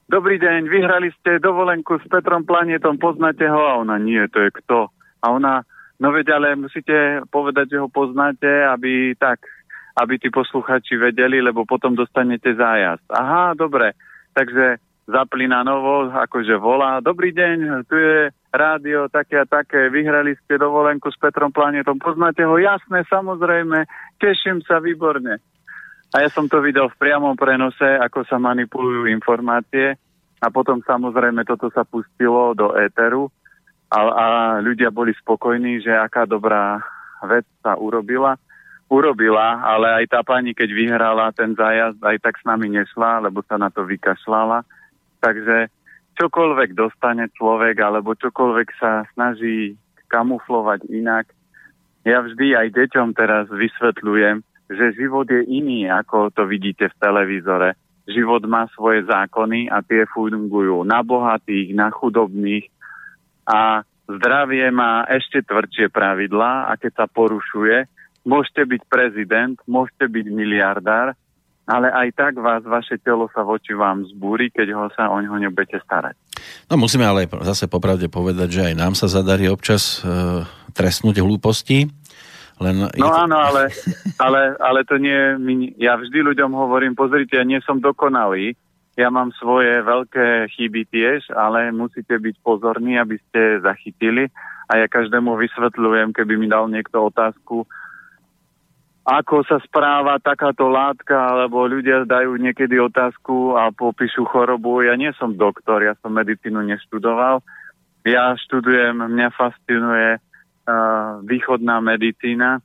dobrý deň, vyhrali ste dovolenku s Petrom Planietom, poznáte ho? A ona: nie, to je kto? A ona: no veď, ale musíte povedať, že ho poznáte, aby tak, aby tí posluchači vedeli, lebo potom dostanete zájazd. Aha, dobre, takže zapli na novo, akože volá: dobrý deň, tu je rádio také a také, vyhrali ste dovolenku s Petrom Planietom, poznáte ho? Jasné, samozrejme, teším sa, výborne. A ja som to videl v priamom prenose, ako sa manipulujú informácie, a potom samozrejme toto sa pustilo do éteru a, a ľudia boli spokojní, že aká dobrá vec sa urobila. Urobila, ale aj tá pani, keď vyhrala ten zájazd, aj tak s nami nešla, lebo sa na to vykašľala. Takže čokoľvek dostane človek, alebo čokoľvek sa snaží kamuflovať inak. Ja vždy aj deťom teraz vysvetľujem, že život je iný, ako to vidíte v televízore. Život má svoje zákony a tie fungujú na bohatých, na chudobných, a zdravie má ešte tvrdšie pravidlá, a keď sa porušuje, môžete byť prezident, môžete byť miliardár, ale aj tak vás, vaše telo sa voči vám zbúri, keď ho sa o ňoho nebudete starať. No musíme ale zase popravde povedať, že aj nám sa zadarí občas e, trestnúť hlúposti. Len no to... áno, ale, ale, ale to nie... Ja vždy ľuďom hovorím: pozrite, ja nie som dokonalý, ja mám svoje veľké chyby tiež, ale musíte byť pozorní, aby ste zachytili. A ja každému vysvetľujem, keby mi dal niekto otázku, ako sa správa takáto látka, alebo ľudia dajú niekedy otázku a popíšu chorobu. Ja nie som doktor, ja som medicínu neštudoval. Ja študujem, mňa fascinuje východná medicína,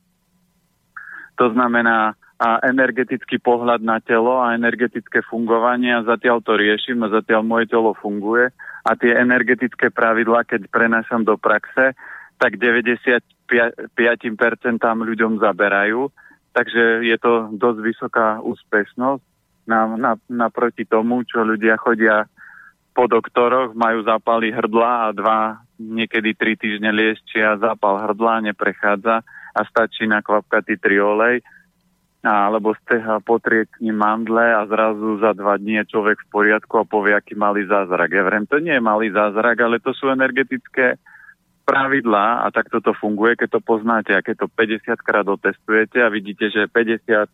to znamená a energetický pohľad na telo a energetické fungovanie, a zatiaľ to riešim a zatiaľ moje telo funguje, a tie energetické pravidlá, keď prenášam do praxe, tak deväťdesiatpäť percent ľuďom zaberajú, takže je to dosť vysoká úspešnosť naproti tomu, čo ľudia chodia po doktoroch, majú zápaly hrdla a dva niekedy tri týždne liečia, zápal hrdla neprechádza a stačí nakvapkať triolej alebo potrieť ním mandle a zrazu za dva dní je človek v poriadku a povie, aký malý zázrak. Ja vrem, to nie je malý zázrak, ale to sú energetické pravidlá, a takto to funguje, keď to poznáte, a keď to päťdesiatkrát otestujete a vidíte, že päťdesiat,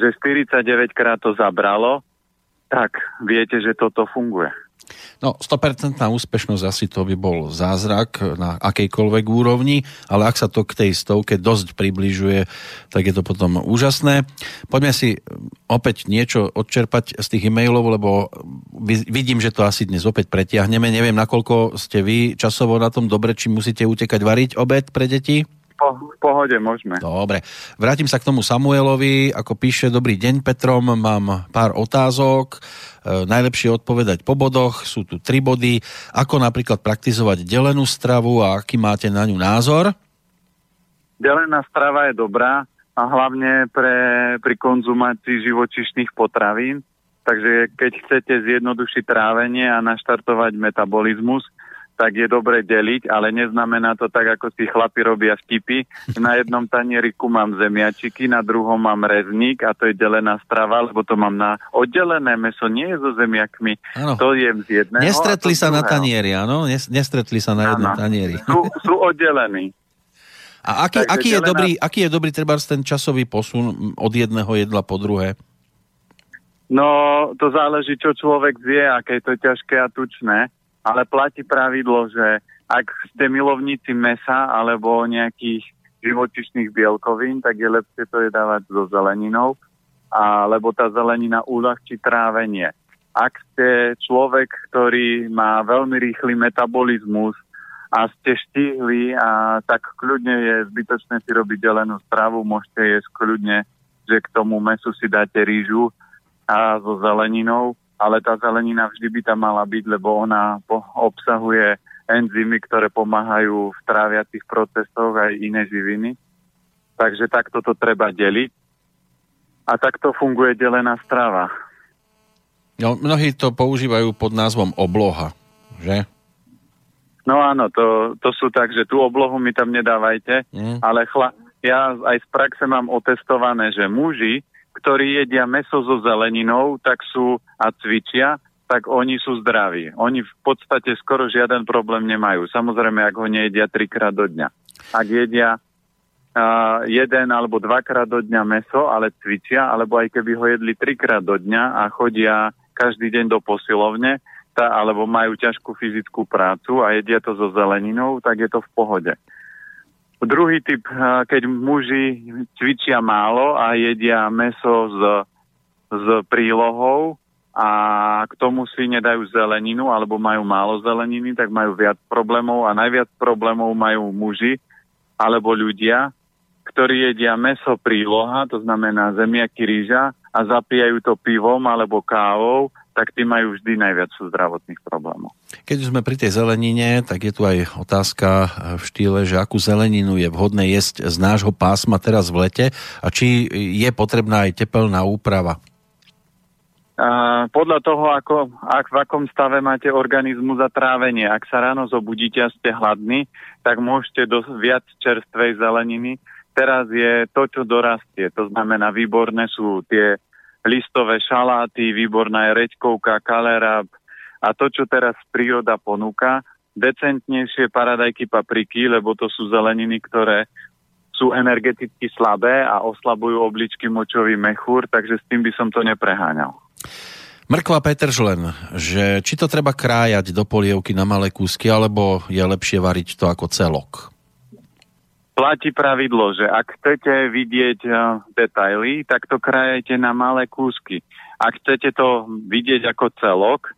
že štyridsaťdeväťkrát to zabralo, tak viete, že toto funguje. No, sto percent úspešnosť, asi to by bol zázrak na akejkoľvek úrovni, ale ak sa to k tej stovke dosť približuje, tak je to potom úžasné. Poďme si opäť niečo odčerpať z tých e-mailov, lebo vidím, že to asi dnes opäť pretiahneme. Neviem, nakoľko ste vy časovo na tom dobre, či musíte utekať variť obed pre deti? V pohode, môžeme. Dobre. Vrátim sa k tomu Samuelovi, ako píše: dobrý deň Petrom, mám pár otázok, e, najlepšie odpovedať po bodoch, sú tu tri body, ako napríklad praktizovať delenú stravu a aký máte na ňu názor? Delená strava je dobrá, a hlavne pre, pri konzumácii živočíšnych potravín, takže keď chcete zjednodušiť trávenie a naštartovať metabolizmus, tak je dobre deliť, ale neznamená to tak, ako si chlapi robia vtipy. Na jednom tanieriku mám zemiačiky, na druhom mám rezník, a to je delená strava, lebo to mám na oddelené meso, nie je so zemiakmi. Ano. To jem z jedného. Nestretli sa druhého na tanieri, áno? Nestretli sa na jednom ano. tanieri. Sú, sú oddelení. A aký, aký, je delená... dobrý, aký je dobrý trebárs ten časový posun od jedného jedla po druhé? No, to záleží, čo človek zje, aké to je ťažké a tučné. Ale platí pravidlo, že ak ste milovníci mesa alebo nejakých živočišných bielkovín, tak je lepšie to jedávať so zeleninou, a, lebo tá zelenina uľahčí trávenie. Ak ste človek, ktorý má veľmi rýchly metabolizmus a ste štíhli, a, tak kľudne je zbytočné si robiť delenú stravu, môžete jesť kľudne, že k tomu mesu si dáte rýžu a so zeleninou, ale tá zelenina vždy by tam mala byť, lebo ona po- obsahuje enzymy, ktoré pomáhajú v tráviacich procesoch aj iné živiny. Takže takto to treba deliť. A takto funguje delená strava. No, mnohí to používajú pod názvom obloha, že? No áno, to, to sú tak, že tú oblohu mi tam nedávajte, mm. ale chla- ja aj z praxe mám otestované, že muži, ktorí jedia mäso so zeleninou, tak sú a cvičia, tak oni sú zdraví. Oni v podstate skoro žiaden problém nemajú. Samozrejme, ak ho nejedia trikrát do dňa. Ak jedia Uh, jeden alebo dvakrát do dňa mäso, ale cvičia, alebo aj keby ho jedli trikrát do dňa a chodia každý deň do posilovne, tá, alebo majú ťažkú fyzickú prácu a jedia to so zeleninou, tak je to v pohode. Druhý typ, uh, keď muži cvičia málo a jedia mäso s, s prílohou a k tomu si nedajú zeleninu alebo majú málo zeleniny, tak majú viac problémov a najviac problémov majú muži alebo ľudia, ktorí jedia mäso príloha, to znamená zemiaky, rýža, a zapijajú to pivom alebo kávou, tak tí majú vždy najviac zdravotných problémov. Keď sme pri tej zelenine, tak je tu aj otázka v štýle, že akú zeleninu je vhodné jesť z nášho pásma teraz v lete a či je potrebná aj tepelná úprava? Uh, podľa toho, ako, ak, v akom stave máte organizmu za trávenie. Ak sa ráno zobudíte a ste hladní, tak môžete dosť viac čerstvej zeleniny. Teraz je to, čo dorastie. To znamená, výborné sú tie listové šaláty, výborná je reďkovka, kalerab a to, čo teraz príroda ponúka. Decentnejšie paradajky, papriky, lebo to sú zeleniny, ktoré sú energeticky slabé a oslabujú obličky, močový mechúr, takže s tým by som to nepreháňal. Mrkva petržlen, že či to treba krájať do polievky na malé kúsky, alebo je lepšie variť to ako celok? Platí pravidlo, že ak chcete vidieť uh, detaily, tak to krájajte na malé kúsky. Ak chcete to vidieť ako celok,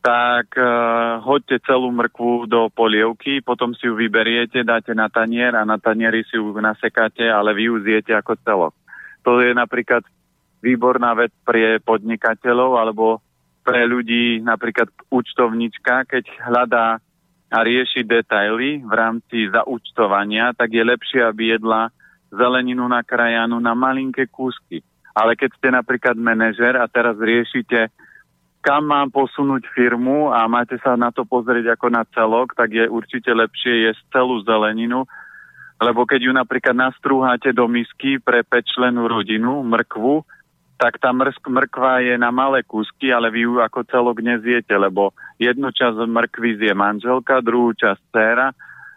tak uh, hoďte celú mrkvu do polievky, potom si ju vyberiete, dáte na tanier a na tanieri si ju nasekáte, ale vy ju zjete ako celok. To je napríklad výborná vec pre podnikateľov alebo pre ľudí, napríklad účtovníčka, keď hľadá a rieši detaily v rámci zaúčtovania, tak je lepšie, aby jedla zeleninu nakrájanú na malinké kúsky. Ale keď ste napríklad manažer a teraz riešite, kam mám posunúť firmu a máte sa na to pozrieť ako na celok, tak je určite lepšie jesť celú zeleninu, lebo keď ju napríklad nastrúháte do misky pre päťčlennú rodinu, mrkvu, tak tá mrsk, mrkva je na malé kúsky, ale vy ju ako celok nezjete, lebo jednu časť mrkvy zje manželka, druhú časť dcéra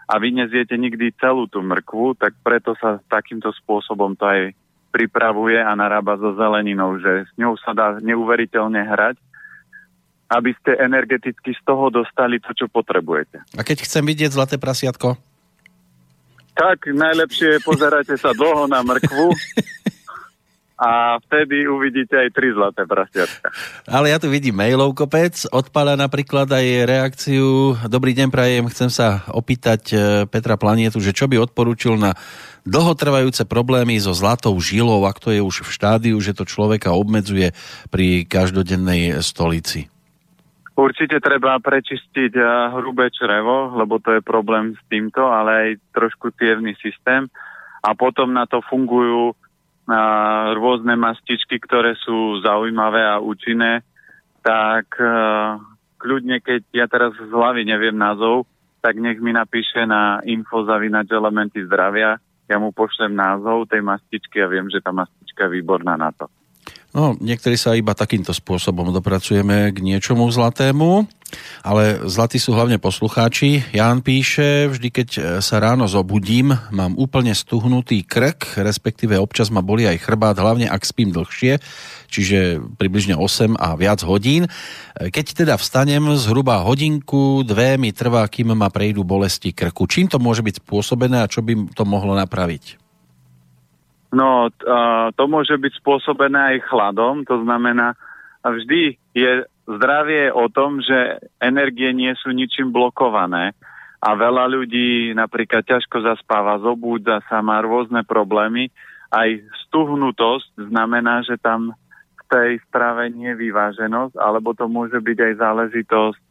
a vy nezjete nikdy celú tú mrkvu, tak preto sa takýmto spôsobom to aj pripravuje a narába so zeleninou, že s ňou sa dá neuveriteľne hrať, aby ste energeticky z toho dostali to, čo potrebujete. A keď chcem vidieť zlaté prasiatko? Tak, najlepšie pozerajte sa dlho na mrkvu, a vtedy uvidíte aj tri zlaté prasiatka. Ale ja tu vidím mailov kopec, odpáľa napríklad aj reakciu. Dobrý deň, prajem, chcem sa opýtať Petra Planietu, že čo by odporúčil na dlhotrvajúce problémy so zlatou žilou, ak to je už v štádiu, že to človeka obmedzuje pri každodennej stolici. Určite treba prečistiť hrubé črevo, lebo to je problém s týmto, ale aj trošku cievny systém a potom na to fungujú a rôzne mastičky, ktoré sú zaujímavé a účinné, tak e, kľudne, keď ja teraz z hlavy neviem názov, tak nech mi napíše na info zavináč elementy zdravia, ja mu pošlem názov tej mastičky a viem, že tá mastička je výborná na to. No, niektorí sa iba takýmto spôsobom dopracujeme k niečomu zlatému, ale zlatí sú hlavne poslucháči. Ján píše, vždy keď sa ráno zobudím, mám úplne stuhnutý krk, respektíve občas ma bolí aj chrbát, hlavne ak spím dlhšie, čiže približne osem a viac hodín. Keď teda vstanem, zhruba hodinku, dve mi trvá, kým ma prejdú bolesti krku. Čím to môže byť spôsobené a čo by to mohlo napraviť? No, to môže byť spôsobené aj chladom, to znamená, vždy je zdravie o tom, že energie nie sú ničím blokované a veľa ľudí napríklad ťažko zaspáva, zobúdza sa, má rôzne problémy. Aj stuhnutosť znamená, že tam v tej strave nevyváženosť, alebo to môže byť aj záležitosť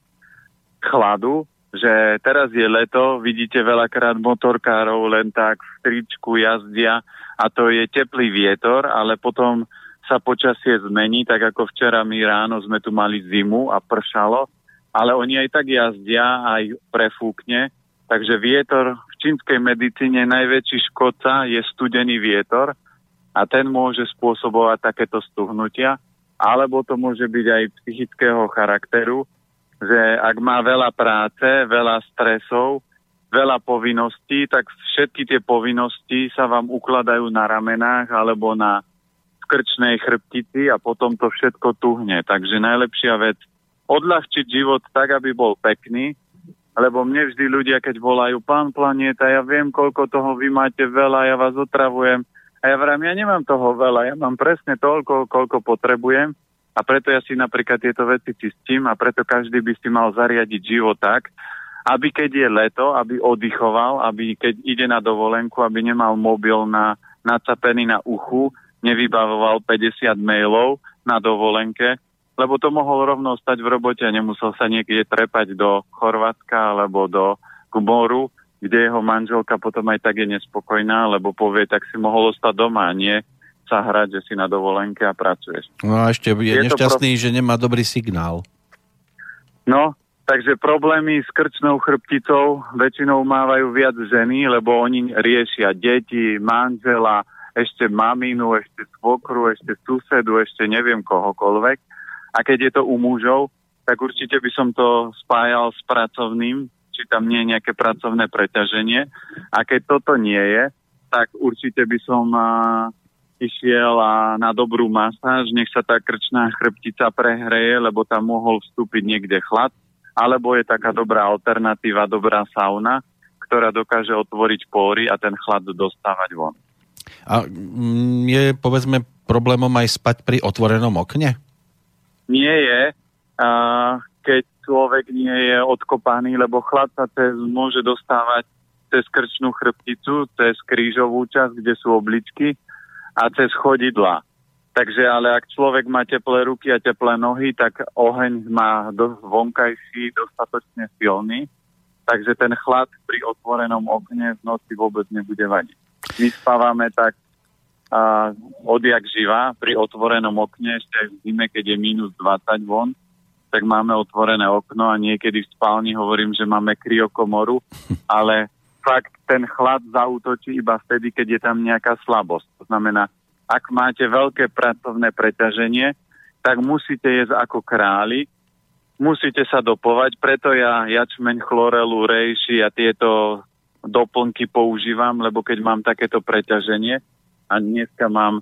chladu, že teraz je leto, vidíte veľakrát motorkárov len tak v tričku jazdia a to je teplý vietor, ale potom sa počasie zmení, tak ako včera my ráno sme tu mali zimu a pršalo, ale oni aj tak jazdia, aj prefúkne, takže vietor v čínskej medicíne najväčší škodca je studený vietor a ten môže spôsobovať takéto stuhnutia, alebo to môže byť aj psychického charakteru, že ak má veľa práce, veľa stresov, veľa povinností, tak všetky tie povinnosti sa vám ukladajú na ramenách alebo na krčnej chrbtici a potom to všetko tuhne. Takže najlepšia vec, odľahčiť život tak, aby bol pekný, lebo mne vždy ľudia, keď volajú, pán Planéta, ja viem, koľko toho vy máte veľa, ja vás otravujem. A ja vravím, ja nemám toho veľa, ja mám presne toľko, koľko potrebujem. A preto ja si napríklad tieto veci čistím a preto každý by si mal zariadiť život tak, aby keď je leto, aby oddychoval, aby keď ide na dovolenku, aby nemal mobil na, nacapený na uchu, nevybavoval päťdesiat mailov na dovolenke, lebo to mohol rovno stať v robote a nemusel sa niekde trepať do Chorvátska alebo do Gmoru, kde jeho manželka potom aj tak je nespokojná, lebo povie, tak si mohol ostať doma, nie sa hrať, že si na dovolenke a pracuješ. No a ešte je, je nešťastný, pro... že nemá dobrý signál. No, takže problémy s krčnou chrbticou väčšinou mávajú viac ženy, lebo oni riešia deti, manžela, ešte maminu, ešte svokru, ešte susedu, ešte neviem kohokoľvek. A keď je to u mužov, tak určite by som to spájal s pracovným, či tam nie je nejaké pracovné preťaženie. A keď toto nie je, tak určite by som... A... išiel a na dobrú masáž, nech sa tá krčná chrbtica prehreje, lebo tam mohol vstúpiť niekde chlad, alebo je taká dobrá alternatíva, dobrá sauna, ktorá dokáže otvoriť póry a ten chlad dostávať von. A je, povedzme, problémom aj spať pri otvorenom okne? Nie je, keď človek nie je odkopaný, lebo chlad sa cez, môže dostávať cez krčnú chrbticu, cez krížovú časť, kde sú obličky, a cez chodidla. Takže ale ak človek má teplé ruky a teplé nohy, tak oheň má dosť vonkajší, dostatočne silný, takže ten chlad pri otvorenom okne v noci vôbec nebude vadiť. My spávame tak a, odjak živa, pri otvorenom okne, ešte aj v zime, keď je mínus dvadsať von, tak máme otvorené okno a niekedy v spálni hovorím, že máme kryokomoru, ale... fakt, ten chlad zaútočí iba vtedy, keď je tam nejaká slabosť. To znamená, ak máte veľké pracovné preťaženie, tak musíte jesť ako králi, musíte sa dopovať, preto ja jačmeň, chlorelu, rejši a tieto doplnky používam, lebo keď mám takéto preťaženie a dneska mám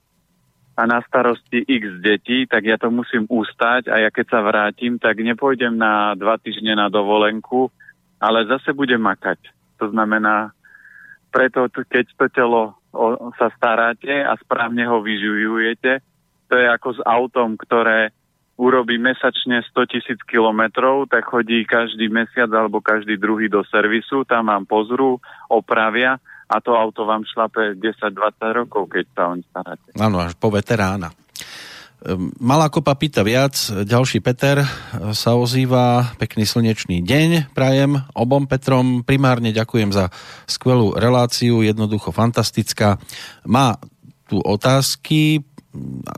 a na starosti x detí, tak ja to musím ustať a ja keď sa vrátim, tak nepôjdem na dva týždne na dovolenku, ale zase budem makať. To znamená, preto keď to telo o, sa staráte a správne ho vyživujete, to je ako s autom, ktoré urobí mesačne sto tisíc kilometrov, tak chodí každý mesiac alebo každý druhý do servisu, tam vám pozrú, opravia a to auto vám šlape desať až dvadsať rokov, keď sa oň staráte. Áno, až po veterána. Malá kopa pýta viac, ďalší Peter sa ozýva, pekný slnečný deň prajem obom Petrom, primárne ďakujem za skvelú reláciu, jednoducho fantastická. Má tu otázky,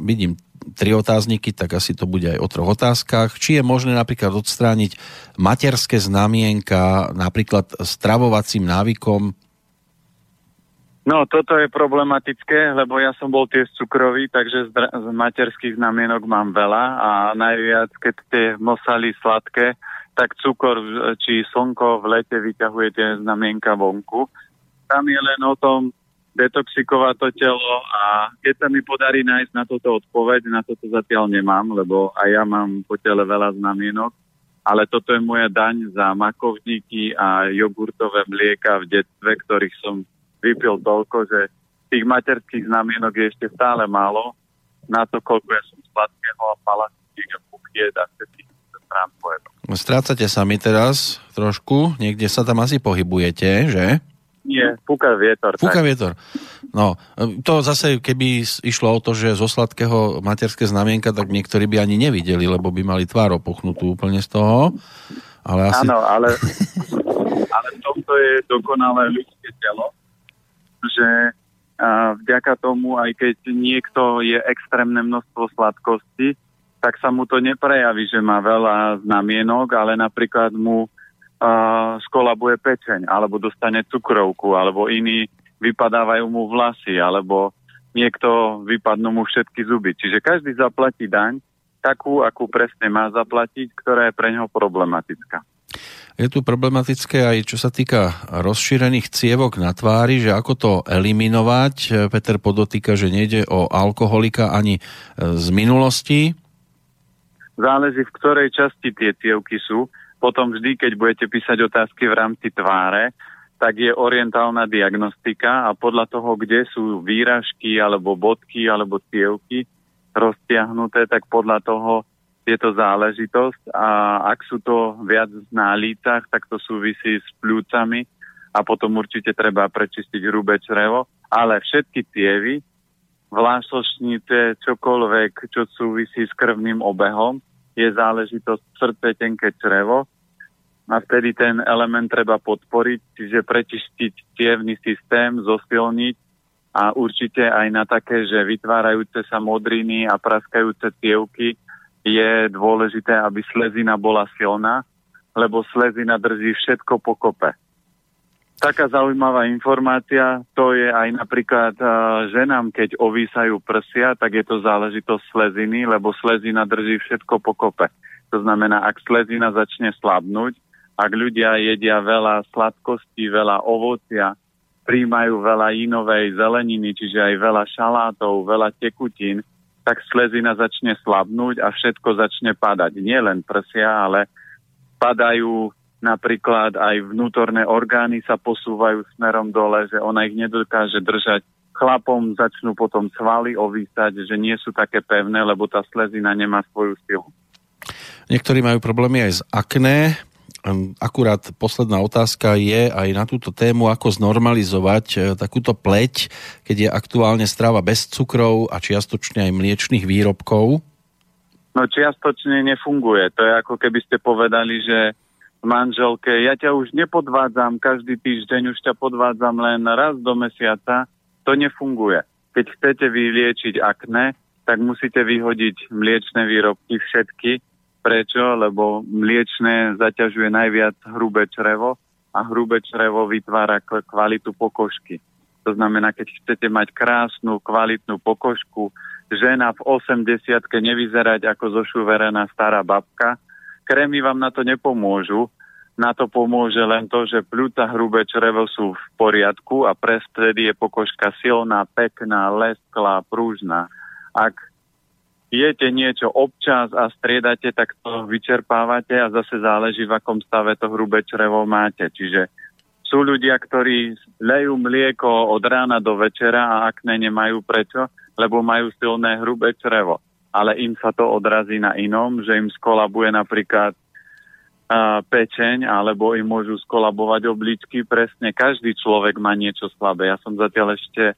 vidím tri otázniky, tak asi to bude aj o troch otázkach. Či je možné napríklad odstrániť materské znamienka, napríklad stravovacím návykom? No, toto je problematické, lebo ja som bol tiež cukrový, takže zdra- z materských znamienok mám veľa a najviac, keď tie mosaly sladké, tak cukor či slnko v lete vyťahuje tie znamienka vonku. Tam je len o tom detoxikovať to telo a keď sa mi podarí nájsť na toto odpoveď, na toto zatiaľ nemám, lebo aj ja mám po tele veľa znamienok, ale toto je moja daň za makovníky a jogurtové mlieka v detstve, ktorých som vypil toľko, že tých materských znamienok je ešte stále málo na to, koľko ja som sladkého a palačík a puchiet a všetkých strán pojedom. Strácate sa mi teraz trošku, niekde sa tam asi pohybujete, že? Nie, púka vietor. Púka tak. vietor. No, to zase, keby išlo o to, že zo sladkého materské znamienka, tak niektorí by ani nevideli, lebo by mali tvár opuchnutú úplne z toho. Ale asi... Áno, ale, ale v tomto je dokonalé ľudské telo, že a, vďaka tomu, aj keď niekto je extrémne množstvo sladkosti, tak sa mu to neprejaví, že má veľa znamienok, ale napríklad mu a, skolabuje pečeň, alebo dostane cukrovku, alebo iný vypadávajú mu vlasy, alebo niekto vypadnú mu všetky zuby. Čiže každý zaplatí daň takú, akú presne má zaplatiť, ktorá je pre ňoho problematická. Je tu problematické aj čo sa týka rozšírených cievok na tvári, že ako to eliminovať. Peter podotýka, že nejde o alkoholika ani z minulosti. Záleží, v ktorej časti tie cievky sú. Potom vždy, keď budete písať otázky v rámci tváre, tak je orientálna diagnostika a podľa toho, kde sú výražky alebo bodky alebo cievky roztiahnuté, tak podľa toho je to záležitosť. A ak sú to viac na lícach, tak to súvisí s pľúcami a potom určite treba prečistiť hrubé črevo. Ale všetky cievy, vlásočnice, čokoľvek, čo súvisí s krvným obehom, je záležitosť srdce, tenké črevo. A vtedy ten element treba podporiť, čiže prečistiť cievny systém, zosilniť a určite aj na také, že vytvárajúce sa modriny a praskajúce cievky je dôležité, aby slezina bola silná, lebo slezina drží všetko pokope. Taká zaujímavá informácia, to je aj napríklad ženám, keď ovísajú prsia, tak je to záležitosť sleziny, lebo slezina drží všetko pokope. To znamená, ak slezina začne slabnúť, ak ľudia jedia veľa sladkostí, veľa ovocia, príjmajú veľa inovej zeleniny, čiže aj veľa šalátov, veľa tekutín, tak slezina začne slabnúť a všetko začne padať. Nie len prsia, ale padajú napríklad aj vnútorné orgány, sa posúvajú smerom dole, že ona ich nedokáže držať. Chlapom začnú potom svaly ovísať, že nie sú také pevné, lebo tá slezina nemá svoju silu. Niektorí majú problémy aj s akné. Akurát posledná otázka je aj na túto tému, ako znormalizovať takúto pleť, keď je aktuálne strava bez cukrov a čiastočne aj mliečnych výrobkov? No čiastočne nefunguje. To je ako keby ste povedali, že manželke, ja ťa už nepodvádzam, každý týždeň už ťa podvádzam len raz do mesiaca. To nefunguje. Keď chcete vyliečiť akné, tak musíte vyhodiť mliečne výrobky všetky. Prečo? Lebo mliečne zaťažuje najviac hrubé črevo a hrubé črevo vytvára kvalitu pokožky. To znamená, keď chcete mať krásnu, kvalitnú pokožku, žena v osemdesiatke nevyzerať ako zošuverená stará babka, krémy vám na to nepomôžu. Na to pomôže len to, že pľúca, hrubé črevo sú v poriadku a prestedy je pokožka silná, pekná, lesklá, prúžná. Ak jete niečo občas a striedate, tak to vyčerpávate a zase záleží, v akom stave to hrubé črevo máte. Čiže sú ľudia, ktorí lejú mlieko od rána do večera a akné nemajú prečo, lebo majú silné hrubé črevo. Ale im sa to odrazí na inom, že im skolabuje napríklad uh, pečeň, alebo im môžu skolabovať obličky. Presne každý človek má niečo slabé. Ja som zatiaľ ešte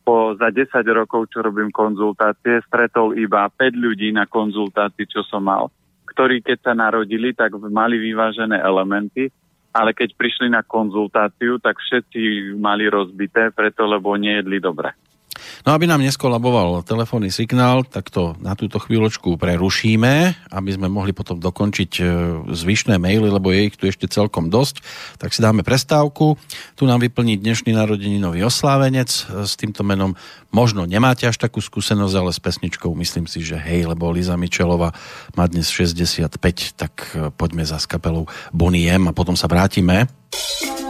Po, za desať rokov, čo robím konzultácie, stretol iba päť ľudí na konzultácii, čo som mal, ktorí keď sa narodili, tak mali vyvážené elementy, ale keď prišli na konzultáciu, tak všetci mali rozbité, preto lebo nejedli dobre. No aby nám neskolaboval telefónny signál, tak to na túto chvíľočku prerušíme, aby sme mohli potom dokončiť zvyšné maily, lebo je ich tu ešte celkom dosť. Tak si dáme prestávku. Tu nám vyplní dnešný narodeninový oslávenec. S týmto menom možno nemáte až takú skúsenosť, ale s pesničkou myslím si, že hej, lebo Liza Michelová má dnes šesťdesiatpäť, tak poďme za s kapelou Bonnie M a potom sa vrátime. I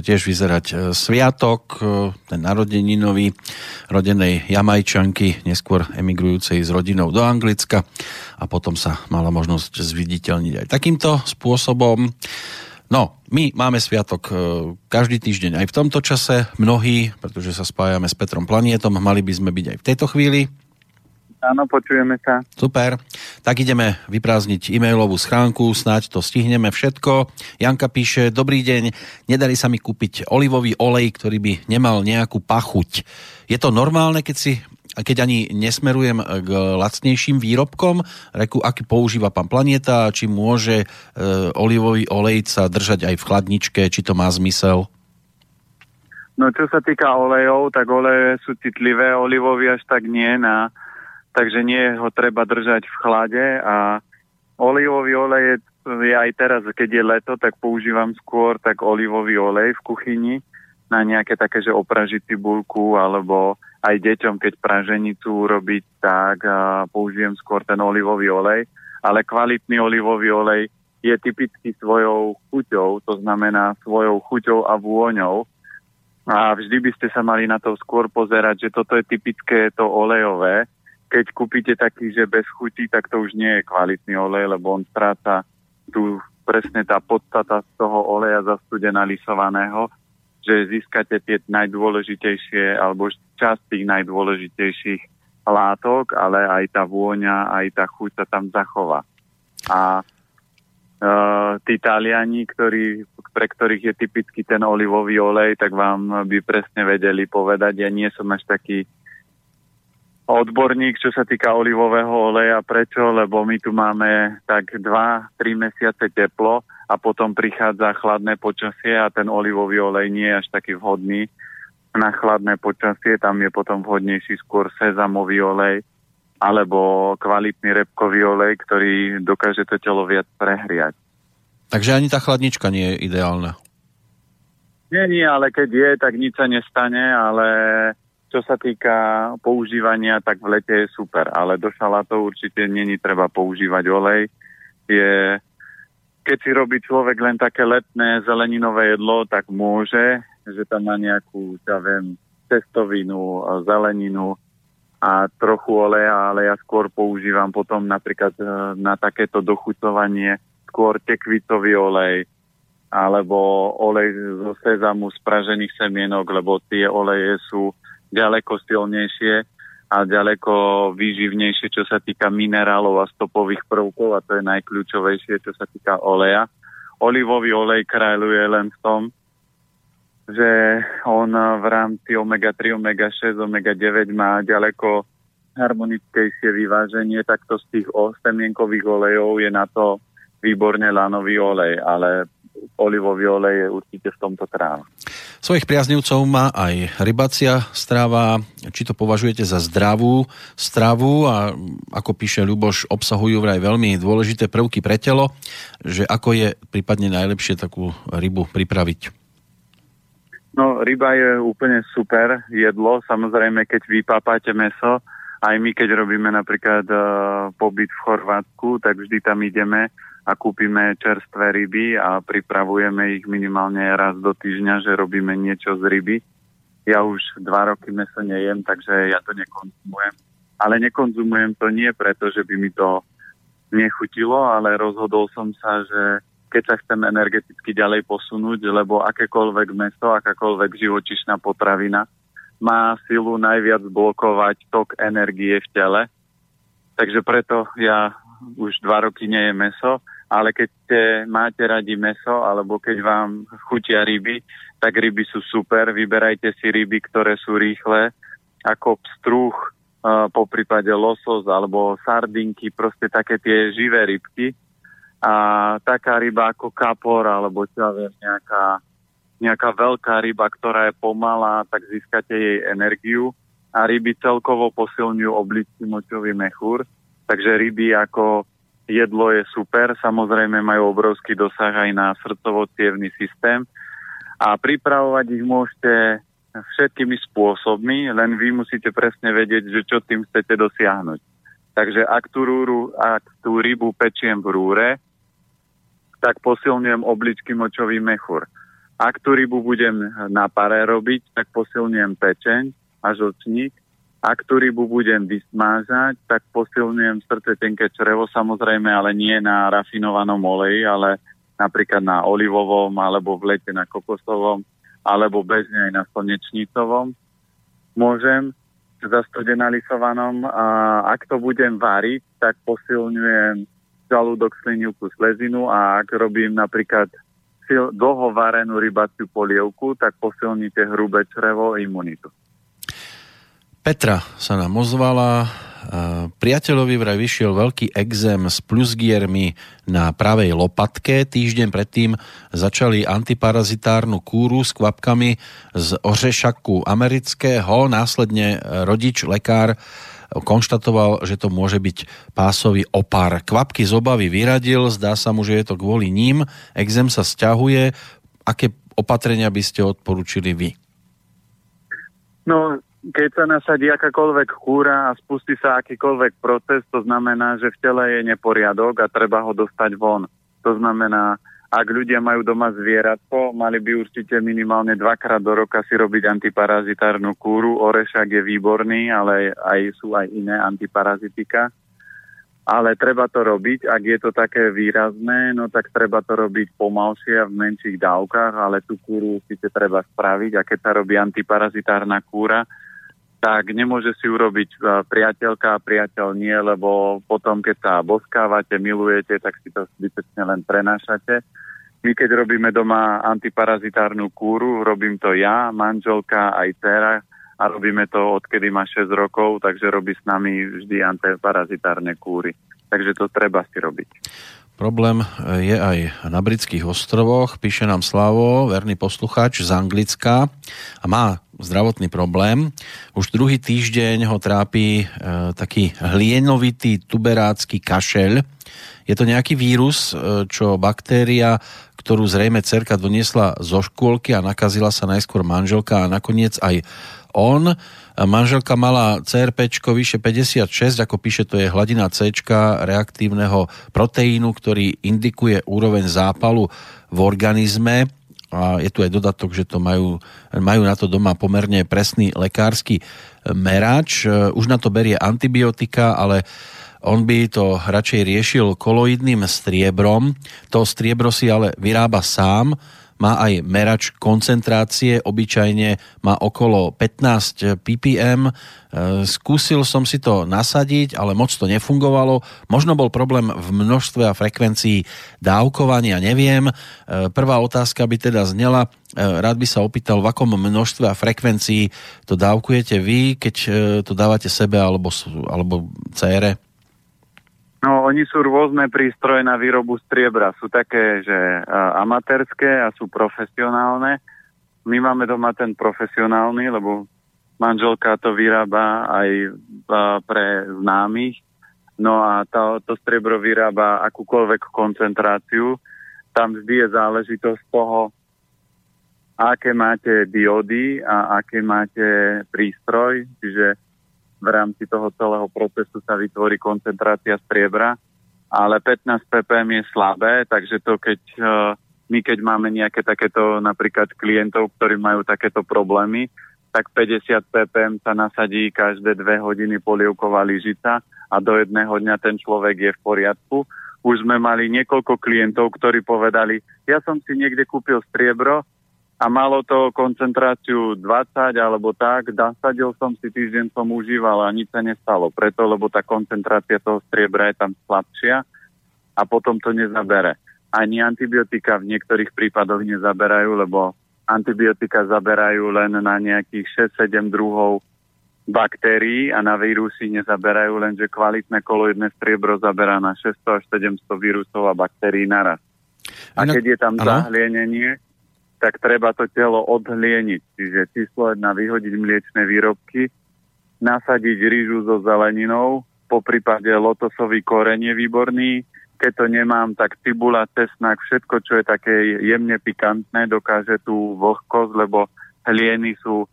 Tiež vyzerať sviatok, ten narodeninový, rodenej Jamajčanky, neskôr emigrujúcej s rodinou do Anglicka a potom sa mala možnosť zviditeľniť aj takýmto spôsobom. No, my máme sviatok každý týždeň aj v tomto čase, mnohí, pretože sa spájame s Petrom Planietom, mali by sme byť aj v tejto chvíli. Áno, počujeme sa. Super. Tak ideme vyprázdniť e-mailovú schránku, snáď to stihneme všetko. Janka píše, dobrý deň, nedali sa mi kúpiť olivový olej, ktorý by nemal nejakú pachuť. Je to normálne, keď si, keď ani nesmerujem k lacnejším výrobkom, reku, aký používa pán Planieta, či môže e, olivový olej sa držať aj v chladničke, či to má zmysel? No, čo sa týka olejov, tak oleje sú citlivé, olivový až tak nie na... Takže nie ho treba držať v chlade a olivový olej je, ja aj teraz, keď je leto, tak používam skôr tak olivový olej v kuchyni na nejaké také, že opražiť cibulku alebo aj deťom, keď praženicu urobiť, tak použijem skôr ten olivový olej. Ale kvalitný olivový olej je typický svojou chuťou, to znamená svojou chuťou a vôňou. A vždy by ste sa mali na to skôr pozerať, že toto je typické, to olejové. Keď kúpite taký, že bez chuti, tak to už nie je kvalitný olej, lebo on stráca tu presne tá podstata z toho oleja zastudená lisovaného, že získate tie najdôležitejšie, alebo časť tých najdôležitejších látok, ale aj tá vôňa, aj tá chuť sa tam zachová. A e, tí Taliani, ktorí, pre ktorých je typický ten olivový olej, tak vám by presne vedeli povedať, ja nie som až taký odborník, čo sa týka olivového oleja. Prečo? Lebo my tu máme tak dva tri mesiace teplo a potom prichádza chladné počasie a ten olivový olej nie je až taký vhodný na chladné počasie. Tam je potom vhodnejší skôr sezamový olej alebo kvalitný repkový olej, ktorý dokáže to telo viac prehriať. Takže ani tá chladnička nie je ideálna? Nie, nie, ale keď je, tak nič sa nestane, ale... Čo sa týka používania, tak v lete je super, ale do šalátov určite není treba používať olej. Je, keď si robí človek len také letné zeleninové jedlo, tak môže, že tam má nejakú, ja viem, cestovinu, zeleninu a trochu oleja, ale ja skôr používam potom napríklad na takéto dochucovanie skôr tekvicový olej, alebo olej zo sezamu z pražených semienok, lebo tie oleje sú ďaleko silnejšie a ďaleko výživnejšie, čo sa týka minerálov a stopových prvkov, a to je najkľúčovejšie, čo sa týka oleja. Olivový olej kráľuje len v tom, že on v rámci omega tri, omega šesť, omega deväť má ďaleko harmonickejšie vyváženie, takto z tých semienkových olejov je na to výborne lanový olej, ale olivový olej je určite v tomto kráľ. Svojich priaznivcov má aj rybacia strava. Či to považujete za zdravú stravu? A ako píše Ľuboš, obsahujú vraj veľmi dôležité prvky pre telo, že ako je prípadne najlepšie takú rybu pripraviť? No, ryba je úplne super jedlo. Samozrejme, keď vypápate mäso, Aj my, keď robíme napríklad uh, pobyt v Chorvátsku, tak vždy tam ideme a kúpime čerstvé ryby a pripravujeme ich minimálne raz do týždňa, že robíme niečo z ryby. Ja už dva roky mäso nejem, takže ja to nekonzumujem. Ale nekonzumujem to nie preto, že by mi to nechutilo, ale rozhodol som sa, že keď sa chcem energeticky ďalej posunúť, lebo akékoľvek mäso, akákoľvek živočíšna potravina má silu najviac blokovať tok energie v tele. Takže preto ja už dva roky nejem mäso, ale keď te máte radi mäso, alebo keď vám chutia ryby, tak ryby sú super. Vyberajte si ryby, ktoré sú rýchle, ako pstruh, e, poprípade losos, alebo sardinky, proste také tie živé rybky. A taká ryba ako kapor, alebo čo viem, nejaká nejaká veľká ryba, ktorá je pomalá, tak získate jej energiu a ryby celkovo posilňujú obličný močový mechúr, takže ryby ako jedlo je super, samozrejme majú obrovský dosah aj na srdcovo-cievny systém a pripravovať ich môžete všetkými spôsobmi, len vy musíte presne vedieť, že čo tým chcete dosiahnuť. Takže ak tú, rúru, ak tú rybu pečiem v rúre, tak posilňujem obličky močový mechúr. Ak tú rybu budem na pare robiť, tak posilňujem pečeň a žlčník. Ak tú rybu budem vysmážať, tak posilňujem srdce tenké črevo, samozrejme, ale nie na rafinovanom oleji, ale napríklad na olivovom, alebo v lete na kokosovom, alebo bežne aj na slnečnicovom. Môžem zastudenalisovanom. Ak to budem variť, tak posilňujem žalúdok, slinivku, slezinu a ak robím napríklad dlho varenú rybaciu polievku, tak posilníte hrubé črevo a imunitu. Petra sa nám ozvala. Priateľovi vraj vyšiel veľký exém s plusgiermi na pravej lopatke. Týždeň predtým začali antiparazitárnu kúru s kvapkami z ořešaku amerického. Následne rodič, lekár konštatoval, že to môže byť pásový opar. Kvapky z obavy vyradil, zdá sa mu, že je to kvôli ním. Exém sa sťahuje. Aké opatrenia by ste odporúčili vy? No, keď sa nasadí akákoľvek kúra a spustí sa akýkoľvek proces, to znamená, že v tele je neporiadok a treba ho dostať von. To znamená, ak ľudia majú doma zvieratko, mali by určite minimálne dvakrát do roka si robiť antiparazitárnu kúru. Orešak je výborný, ale aj sú aj iné antiparazitika. Ale treba to robiť, ak je to také výrazné, no tak treba to robiť pomalšie a v menších dávkach, ale tú kúru určite treba spraviť. A keď sa robí antiparazitárna kúra, tak nemôže si urobiť priateľka a priateľ nie, lebo potom, keď sa boskávate, milujete, tak si to zbytočne len prenášate. My, keď robíme doma antiparazitárnu kúru, robím to ja, manželka aj dcéra a robíme to, odkedy má šesť rokov, takže robí s nami vždy antiparazitárne kúry. Takže to treba si robiť. Problém je aj na britských ostrovoch, píše nám Slavo, verný poslucháč z Anglicka a má zdravotný problém. Už druhý týždeň ho trápi e, taký hlienovitý tuberácky kašeľ. Je to nejaký vírus, e, čo baktéria, ktorú zrejme dcerka doniesla zo škôlky a nakazila sa najskôr manželka a nakoniec aj on. Manželka mala cé er péčko vyše päťdesiatšesť, ako píše, to je hladina Céčka reaktívneho proteínu, ktorý indikuje úroveň zápalu v organizme. A je tu aj dodatok, že to majú, majú na to doma pomerne presný lekársky merač. Už na to berie antibiotika, ale on by to radšej riešil koloidným striebrom. To striebro si ale vyrába sám. Má aj merač koncentrácie, obyčajne má okolo pätnásť ppm. Skúsil som si to nasadiť, ale moc to nefungovalo. Možno bol problém v množstve a frekvencii dávkovania, neviem. Prvá otázka by teda znela, rád by sa opýtal, v akom množstve a frekvencii to dávkujete vy, keď to dávate sebe alebo, alebo cére? No, oni sú rôzne prístroje na výrobu striebra. Sú také, že amatérske a sú profesionálne. My máme doma ten profesionálny, lebo manželka to vyrába aj pre známych. No a to, to striebro vyrába akúkoľvek koncentráciu. Tam vždy je záležitosť toho, aké máte diódy a aké máte prístroj. Čiže v rámci toho celého procesu sa vytvorí koncentrácia striebra, ale pätnásť ppm je slabé, takže to keď my keď máme nejaké takéto napríklad klientov, ktorí majú takéto problémy, tak päťdesiat ppm sa nasadí každé dve hodiny polievková lyžica a do jedného dňa ten človek je v poriadku. Už sme mali niekoľko klientov, ktorí povedali, ja som si niekde kúpil striebro a malo to koncentráciu dvadsať alebo tak, nasadil som si, týždeň som užíval a nič sa nestalo. Preto, lebo tá koncentrácia toho striebra je tam slabšia a potom to nezabere. Ani antibiotika v niektorých prípadoch nezaberajú, lebo antibiotika zaberajú len na nejakých šesť sedem druhov baktérií a na vírusy nezaberajú, lenže kvalitné koloidné striebro zaberá na šesťsto až sedemsto vírusov a baktérií naraz. A keď je tam zahlienenie, tak treba to telo odhlieniť. Čiže číslo jedna, vyhodiť mliečne výrobky, nasadiť rýžu so zeleninou, po prípade lotosový koreň je výborný. Keď to nemám, tak cibula, cesnak, všetko, čo je také jemne pikantné, dokáže tú vlhkosť, lebo hlieny sú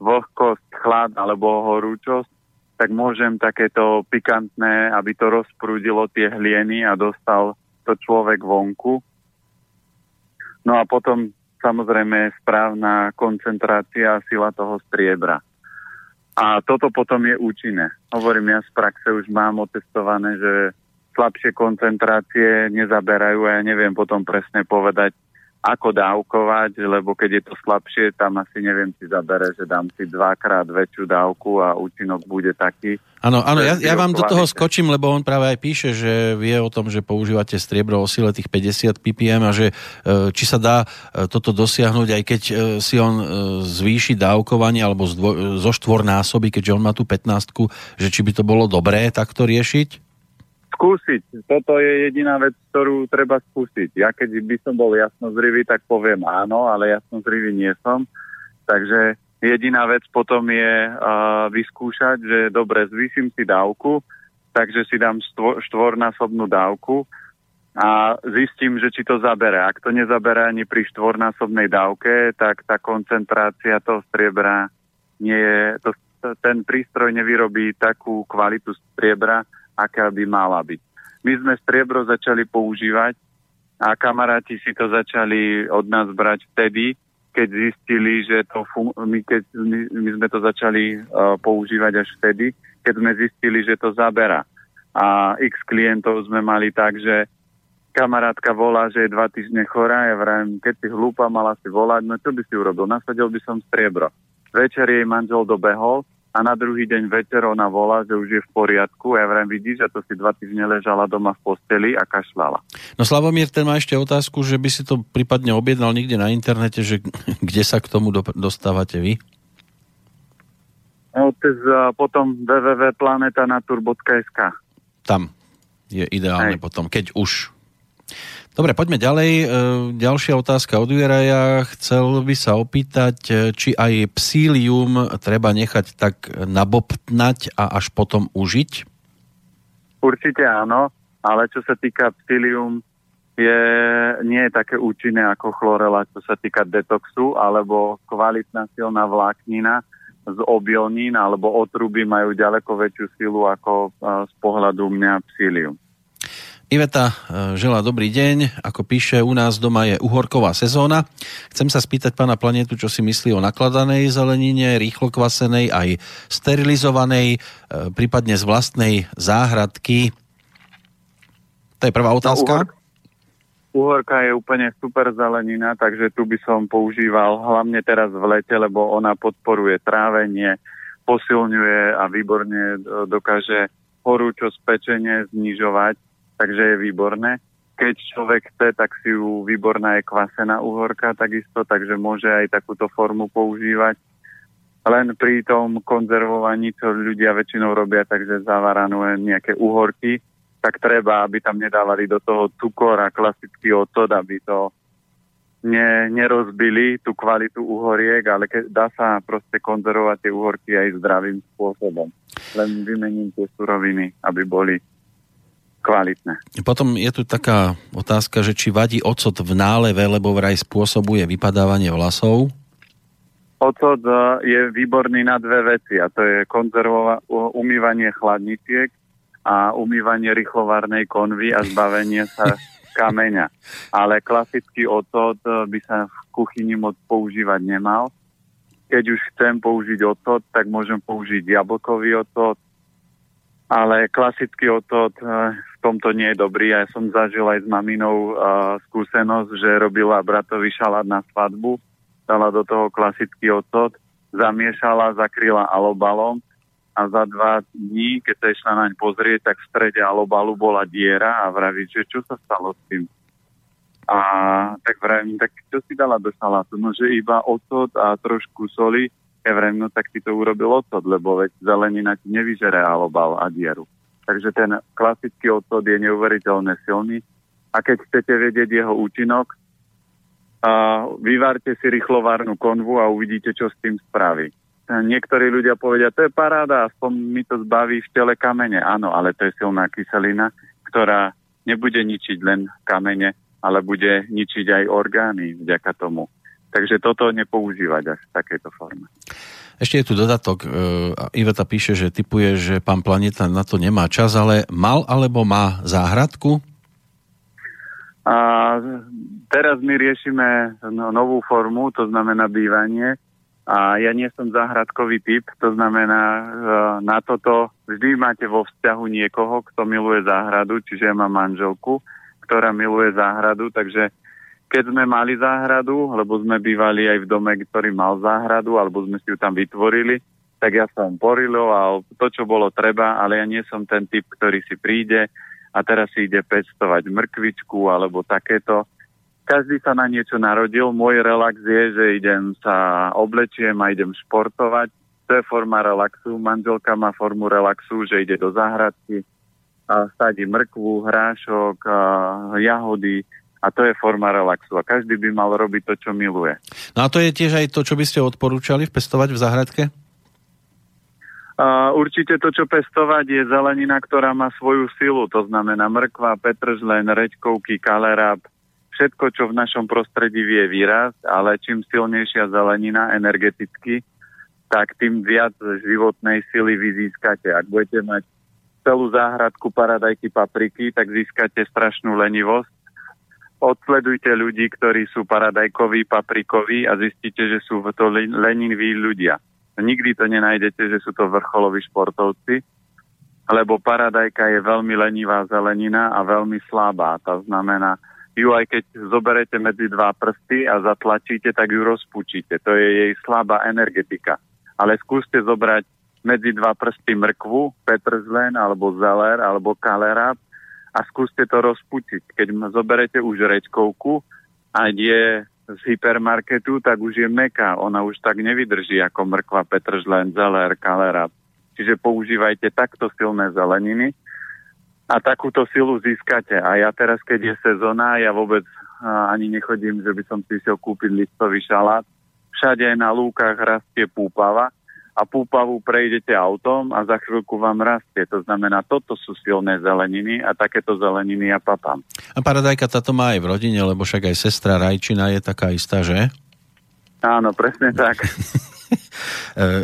vlhkosť, chlad alebo horúčosť, tak môžem takéto pikantné, aby to rozprúdilo tie hlieny a dostal to človek vonku. No a potom samozrejme správna koncentrácia a sila toho striebra. A toto potom je účinné. Hovorím, ja z praxe už mám otestované, že slabšie koncentrácie nezaberajú a ja neviem potom presne povedať, ako dávkovať, lebo keď je to slabšie, tam asi neviem, či zabere, že dám si dvakrát väčšiu dávku a účinok bude taký. Áno, áno, ja, ja vám do toho skočím, lebo on práve aj píše, že vie o tom, že používate striebro o sile tých päťdesiat ppm a že či sa dá toto dosiahnuť, aj keď si on zvýši dávkovanie alebo zdvo, zo štvornásoby, keďže on má tú pätnástku, že či by to bolo dobré takto riešiť? Skúsiť. Toto je jediná vec, ktorú treba skúsiť. Ja keď by som bol jasnozrivý, tak poviem áno, ale jasnozrivý nie som. Takže jediná vec potom je uh, vyskúšať, že dobre, zvýšim si dávku, takže si dám štvo- štvornásobnú dávku a zistím, že či to zabere. Ak to nezabere ani pri štvornásobnej dávke, tak tá koncentrácia toho striebra nie je... To, ten prístroj nevyrobí takú kvalitu striebra, aká by mala byť. My sme striebro začali používať a kamaráti si to začali od nás brať vtedy, keď zistili, že to fun- my, keď, my, my sme to začali uh, používať až vtedy, keď sme zistili, že to zabera. A x klientov sme mali tak, že kamarátka volá, že je dva týždne chorá, ja vravím, keď si hlúpa, mala si volať, no čo by si urobil? Nasadil by som striebro. Večer jej manžel dobehol a na druhý deň večer ona volá, že už je v poriadku. Ja vrem, vidíš, že to si dva týždne ležala doma v posteli a kašľala. No Slavomír, ten má ešte otázku, že by si to prípadne objednal niekde na internete, že kde sa k tomu do, dostávate vy? No, tez, potom w w w bodka planetanatur bodka es ka. Tam je ideálne. Hej. Potom, keď už... Dobre, poďme ďalej. Ďalšia otázka od Juraja. Chcel by sa opýtať, či aj psílium treba nechať tak nabobtnať a až potom užiť? Určite áno, ale čo sa týka psílium, je, nie je také účinné ako chlorela, čo sa týka detoxu, alebo kvalitná silná vláknina z obilnín alebo otruby majú ďaleko väčšiu silu ako z pohľadu mňa psílium. Iveta želá dobrý deň. Ako píše, u nás doma je uhorková sezóna. Chcem sa spýtať pána Planietu, čo si myslí o nakladanej zelenine, rýchlo kvasenej, aj sterilizovanej, prípadne z vlastnej záhradky. To je prvá otázka. Uhorka je úplne super zelenina, takže tu by som používal hlavne teraz v lete, lebo ona podporuje trávenie, posilňuje a výborne dokáže horúčosť pečenie znižovať. Takže je výborné. Keď človek chce, tak si ju výborná je kvasená uhorka takisto, takže môže aj takúto formu používať. Len pri tom konzervovaní, čo ľudia väčšinou robia, takže zavaranú nejaké uhorky, tak treba, aby tam nedávali do toho cukor a klasický ocot, aby to ne, nerozbili tú kvalitu uhoriek, ale ke, dá sa proste konzervovať tie uhorky aj zdravým spôsobom. Len vymením tie suroviny, aby boli kvalitné. Potom je tu taká otázka, že či vadí ocot v náleve, lebo vraj spôsobuje vypadávanie vlasov? ocot je výborný na dve veci, a to je konzervova- umývanie chladničiek a umývanie rýchlovárnej konvy a zbavenie sa kameňa. Ale klasický ocot by sa v kuchyni moc používať nemal. Keď už chcem použiť ocot, tak môžem použiť jablkový ocot, ale klasický ocot v tomto nie je dobrý. Ja som zažil aj s maminou uh, skúsenosť, že robila bratovi šalát na svadbu, dala do toho klasický ocot, zamiešala, zakryla alobalom a za dva dní, keď sa išla naň pozrieť, tak v strede alobalu bola diera a vraví, že čo sa stalo s tým? A tak vravím, tak čo si dala do šalátu? No, že iba ocot a trošku soli. Ja vrem, no tak si to urobil ocot, lebo veď zelenina ti nevyžere alobal a dieru. Takže ten klasický ocot je neuveriteľne silný. A keď chcete vedieť jeho účinok, uh, vyvarte si rýchlovárnu konvu a uvidíte, čo s tým spraví. Niektorí ľudia povedia, to je paráda, aspoň mi to zbaví v tele kamene. Áno, ale to je silná kyselina, ktorá nebude ničiť len kamene, ale bude ničiť aj orgány vďaka tomu. Takže toto nepoužívať až v takejto forme. Ešte je tu dodatok. Iveta píše, že tipuje, že pán Planéta na to nemá čas, ale mal alebo má záhradku? A teraz my riešime novú formu, to znamená bývanie. A ja nie som záhradkový typ, to znamená na toto vždy máte vo vzťahu niekoho, kto miluje záhradu, čiže ja mám manželku, ktorá miluje záhradu, takže keď sme mali záhradu, lebo sme bývali aj v dome, ktorý mal záhradu, alebo sme si ju tam vytvorili, tak ja som poriloval to, čo bolo treba, ale ja nie som ten typ, ktorý si príde a teraz si ide pestovať mrkvičku alebo takéto. Každý sa na niečo narodil. Môj relax je, že idem sa oblečiem a idem športovať. To je forma relaxu. Manželka má formu relaxu, že ide do záhradky, sadí mrkvu, hrášok, jahody. A to je forma relaxu. A každý by mal robiť to, čo miluje. No a to je tiež aj to, čo by ste odporúčali pestovať v záhradke? Uh, určite to, čo pestovať, je zelenina, ktorá má svoju silu. To znamená mrkva, petržlen, reďkovky, kaleráb. Všetko, čo v našom prostredí vie vyrásť, ale čím silnejšia zelenina energeticky, tak tým viac životnej sily vy získate. Ak budete mať celú záhradku paradajky, papriky, tak získate strašnú lenivosť. Odsledujte ľudí, ktorí sú paradajkoví, paprikoví a zistíte, že sú to leniniví ľudia. Nikdy to nenájdete, že sú to vrcholoví športovci, lebo paradajka je veľmi lenivá zelenina a veľmi slabá. To znamená, ju aj keď zoberete medzi dva prsty a zatlačíte, tak ju rozpučíte. To je jej slabá energetika. Ale skúste zobrať medzi dva prsty mrkvu, petržlen alebo zeler alebo kaleráb, a skúste to rozpučiť. Keď zoberete už reďkovku a je z hypermarketu, tak už je mäkká. Ona už tak nevydrží ako mrkva, petržlen, zeler, kalera. Čiže používajte takto silné zeleniny a takúto silu získate. A ja teraz, keď je sezóna, ja vôbec ani nechodím, že by som si išiel kúpiť listový šalát. Všade na lúkach rastie púpava a púpavu prejdete autom a za chvíľku vám rastie. To znamená, toto sú silné zeleniny a takéto zeleniny ja papám. A paradajka táto má aj v rodine, lebo však aj sestra rajčina je taká istá, že? Áno, presne tak.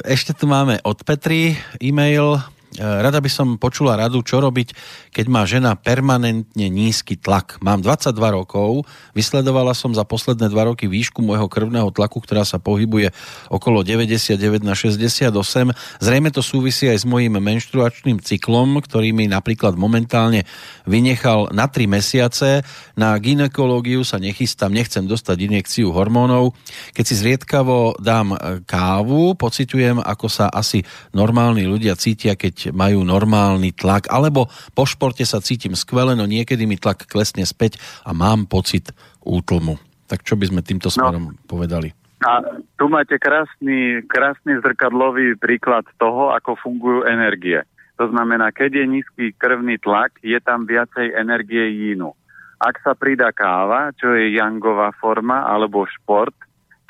Ešte tu máme od Petry e-mail. Rada by som počula radu, čo robiť, keď má žena permanentne nízky tlak. Mám dvadsaťdva rokov, vysledovala som za posledné dva roky výšku môjho krvného tlaku, ktorá sa pohybuje okolo deväťdesiatdeväť na šesťdesiatosem. Zrejme to súvisí aj s mojím menštruačným cyklom, ktorý mi napríklad momentálne vynechal na tri mesiace. Na gynekológiu sa nechystám, nechcem dostať injekciu hormónov. Keď si zriedkavo dám kávu, pociťujem, ako sa asi normálni ľudia cítia, keď majú normálny tlak, alebo po športe sa cítim skvele, no niekedy mi tlak klesne späť a mám pocit útlmu. Tak čo by sme týmto smerom no, povedali? A tu máte krásny, krásny zrkadlový príklad toho, ako fungujú energie. To znamená, keď je nízky krvný tlak, je tam viacej energie jinu. Ak sa pridá káva, čo je jangová forma, alebo šport,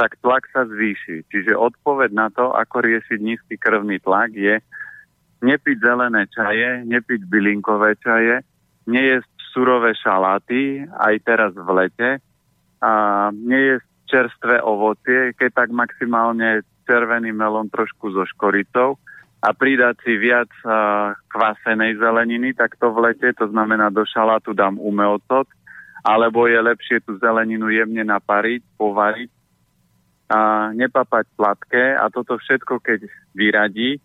tak tlak sa zvýši. Čiže odpoveď na to, ako riešiť nízky krvný tlak, je nepiť zelené čaje, nepiť bylinkové čaje, nejesť surové šaláty, aj teraz v lete, a nejesť čerstvé ovocie, keď tak maximálne červený melón trošku so škoricou a pridať si viac uh, kvasenej zeleniny, tak to v lete, to znamená do šalátu dám umeocot, alebo je lepšie tú zeleninu jemne napariť, povariť, a nepapať sladké a toto všetko, keď vyradí,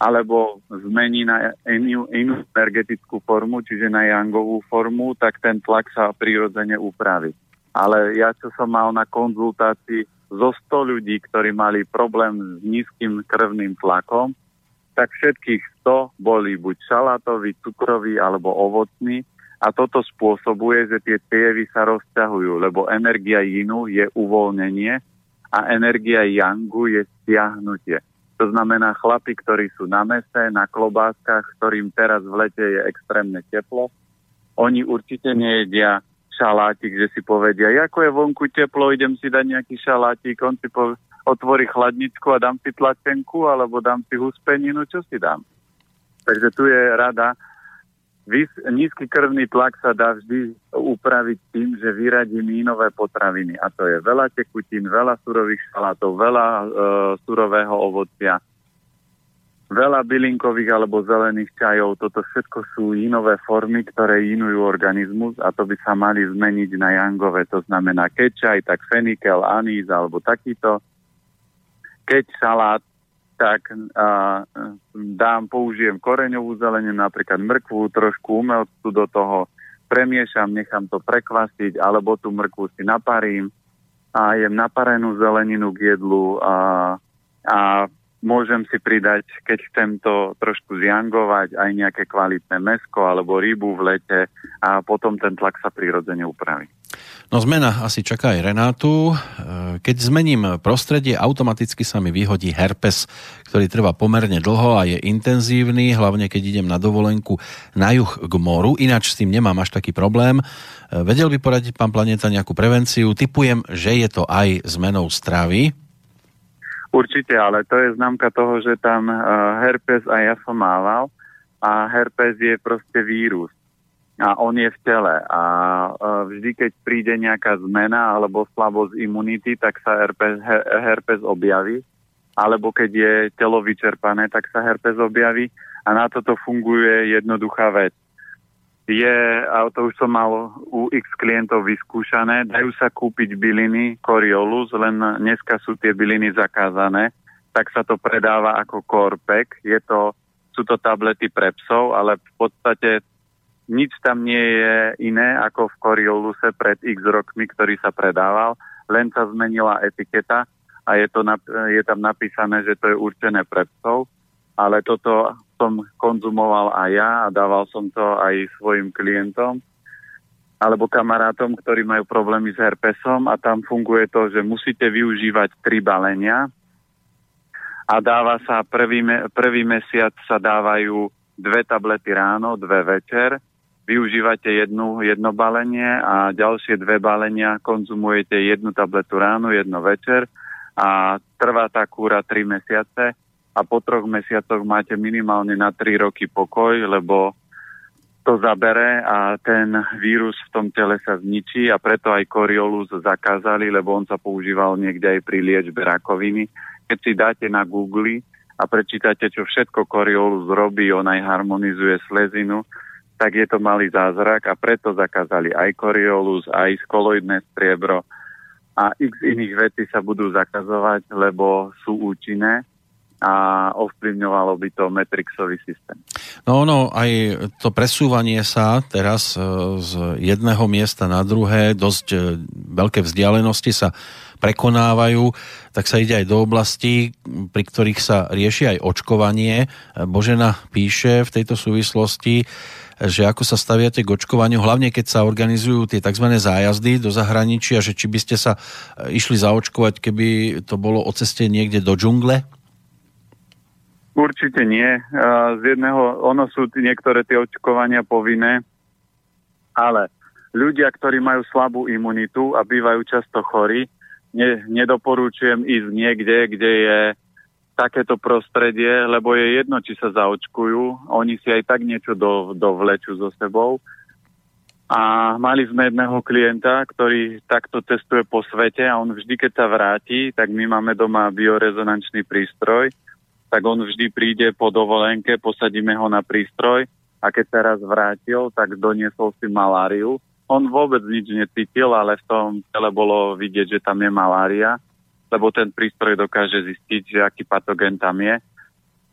alebo zmení na inú, inú energetickú formu, čiže na jangovú formu, tak ten tlak sa prirodzene upraví. Ale ja, čo som mal na konzultácii zo sto ľudí, ktorí mali problém s nízkym krvným tlakom, tak všetkých sto boli buď šalátový, cukrový alebo ovocný a toto spôsobuje, že tie cievy sa rozťahujú, lebo energia jinu je uvoľnenie a energia jangu je stiahnutie. To znamená, chlapi, ktorí sú na mese, na klobáskach, ktorým teraz v lete je extrémne teplo, oni určite nejedia šalátik, že si povedia, ako je vonku teplo, idem si dať nejaký šalátik, on si po- otvorí chladničku a dám si tlačenku, alebo dám si huspeninu, čo si dám. Takže tu je rada. Vys- nízky krvný tlak sa dá vždy upraviť tým, že vyradím inové potraviny. A to je veľa tekutín, veľa surových šalátov, veľa e, surového ovocia, veľa bylinkových alebo zelených čajov, toto všetko sú inové formy, ktoré inujú organizmus a to by sa mali zmeniť na jangové. To znamená, keď čaj, tak fenikel, anís alebo takýto. Keď šalát, tak a, dám, použijem koreňovú zeleninu, napríklad mrkvu, trošku umelcu do toho, premiešam, nechám to prekvasiť, alebo tú mrkvu si naparím a jem naparenú zeleninu k jedlu a, a môžem si pridať, keď chcem to trošku zjangovať, aj nejaké kvalitné mäsko alebo rybu v lete a potom ten tlak sa prirodzene upraví. No zmena asi čaká aj Renátu. Keď zmením prostredie, automaticky sa mi vyhodí herpes, ktorý trvá pomerne dlho a je intenzívny, hlavne keď idem na dovolenku na juh k moru. Ináč s tým nemám až taký problém. Vedel by poradiť pán Planéta nejakú prevenciu? Tipujem, že je to aj zmenou stravy. Určite, ale to je známka toho, že tam herpes aj ja som mával a herpes je proste vírus a on je v tele a vždy, keď príde nejaká zmena alebo slabosť imunity, tak sa herpes, herpes objaví, alebo keď je telo vyčerpané, tak sa herpes objaví a na toto funguje jednoduchá vec. Je, a to už som mal u x klientov vyskúšané, dajú sa kúpiť byliny Coriolus, len dneska sú tie byliny zakázané, tak sa to predáva ako Corpek. Je to, sú to tablety pre psov, ale v podstate nič tam nie je iné ako v Corioluse pred x rokmi, ktorý sa predával, len sa zmenila etiketa a je, to, je tam napísané, že to je určené pre psov, ale toto som konzumoval aj ja a dával som to aj svojim klientom alebo kamarátom, ktorí majú problémy s herpesom a tam funguje to, že musíte využívať tri balenia a dáva sa prvý, me- prvý mesiac sa dávajú dve tablety ráno, dve večer, využívate jednu, jedno balenie a ďalšie dve balenia konzumujete jednu tabletu ráno, jedno večer a trvá tá kúra tri mesiace a po troch mesiacoch máte minimálne na tri roky pokoj, lebo to zabere a ten vírus v tom tele sa zničí a preto aj Coriolus zakázali, lebo on sa používal niekde aj pri liečbe rakoviny. Keď si dáte na Google a prečítate, čo všetko Coriolus robí, on aj harmonizuje slezinu, tak je to malý zázrak a preto zakázali aj Coriolus, aj skoloidné striebro a x iných vecí sa budú zakazovať, lebo sú účinné a ovplyvňovalo by to matrixový systém. No ono, aj to presúvanie sa teraz z jedného miesta na druhé, dosť veľké vzdialenosti sa prekonávajú, tak sa ide aj do oblastí, pri ktorých sa rieši aj očkovanie. Božena píše v tejto súvislosti, že ako sa staviate k očkovaniu, hlavne keď sa organizujú tie tzv. Zájazdy do zahraničia, že či by ste sa išli zaočkovať, keby to bolo o ceste niekde do džungle? Určite nie. Z jedného, ono sú niektoré tie očkovania povinné, ale ľudia, ktorí majú slabú imunitu a bývajú často chorí, ne, nedoporúčujem ísť niekde, kde je takéto prostredie, lebo je jedno, či sa zaočkujú, oni si aj tak niečo do, dovlečú so sebou A mali sme jedného klienta, ktorý takto testuje po svete a on vždy, keď sa vráti, tak my máme doma biorezonančný prístroj, tak on vždy príde po dovolenke, posadíme ho na prístroj a keď sa raz vrátil, tak doniesol si maláriu. On vôbec nič necítil, ale v tom tele bolo vidieť, že tam je malária, lebo ten prístroj dokáže zistiť, že aký patogen tam je.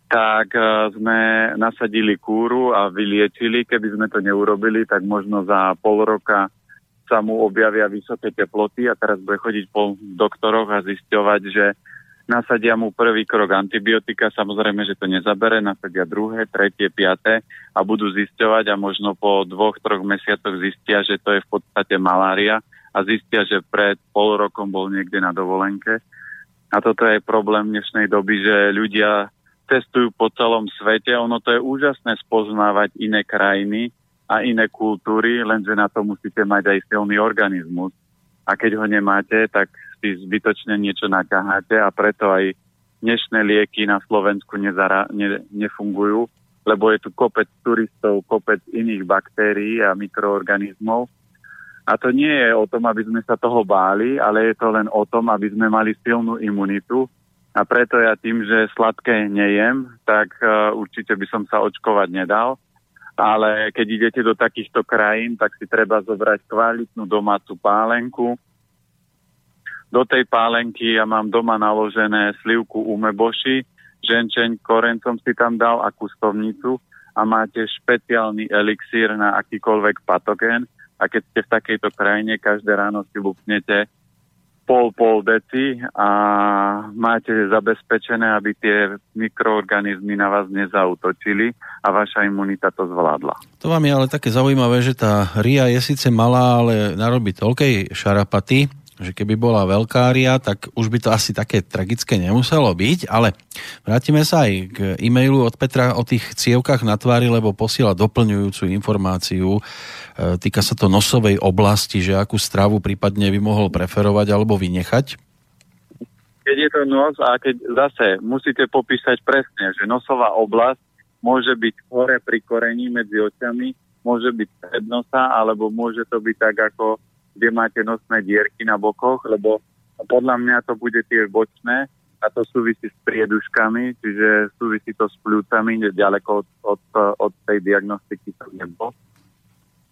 Tak sme nasadili kúru a vyliečili. Keby sme to neurobili, tak možno za pol roka sa mu objavia vysoké teploty a teraz bude chodiť po doktoroch a zisťovať, že nasadia mu prvý krok antibiotika, samozrejme, že to nezabere, nasadia druhé, tretie, piaté a budú zisťovať a možno po dvoch, troch mesiacoch zistia, že to je v podstate malária a zistia, že pred pol rokom bol niekde na dovolenke. A toto je problém dnešnej doby, že ľudia testujú po celom svete. Ono to je úžasné spoznávať iné krajiny a iné kultúry, lenže na to musíte mať aj silný organizmus. A keď ho nemáte, tak si zbytočne niečo naťaháte a preto aj dnešné lieky na Slovensku nezara- ne- nefungujú, lebo je tu kopec turistov, kopec iných baktérií a mikroorganizmov. A to nie je o tom, aby sme sa toho báli, ale je to len o tom, aby sme mali silnú imunitu. A preto ja tým, že sladké nejem, tak uh, určite by som sa očkovať nedal. Ale keď idete do takýchto krajín, tak si treba zobrať kvalitnú domácu pálenku. Do tej pálenky ja mám doma naložené slivku umeboshi, ženčeň korencom si tam dal a kustovnicu a máte špeciálny elixír na akýkoľvek patogén. A keď ste v takejto krajine, každé ráno si lupnete pol, pol deci a máte zabezpečené, aby tie mikroorganizmy na vás nezautočili a vaša imunita to zvládla. To vám je ale také zaujímavé, že tá ria je síce malá, ale narobí toľkej šarapaty, že keby bola veľká ria, tak už by to asi také tragické nemuselo byť, ale vrátime sa aj k e-mailu od Petra o tých cievkach na tvári, lebo posiela doplňujúcu informáciu. Týka sa to nosovej oblasti, že akú stravu prípadne by mohol preferovať alebo vynechať? Keď je to nos a keď zase musíte popísať presne, že nosová oblasť môže byť hore pri korení medzi očami, môže byť pred nosa, alebo môže to byť tak, ako kde máte nosné dierky na bokoch, lebo podľa mňa to bude tiež bočné a to súvisí s prieduškami, čiže súvisí to s pľúcami, ďaleko od, od, od tej diagnostiky to nebolo.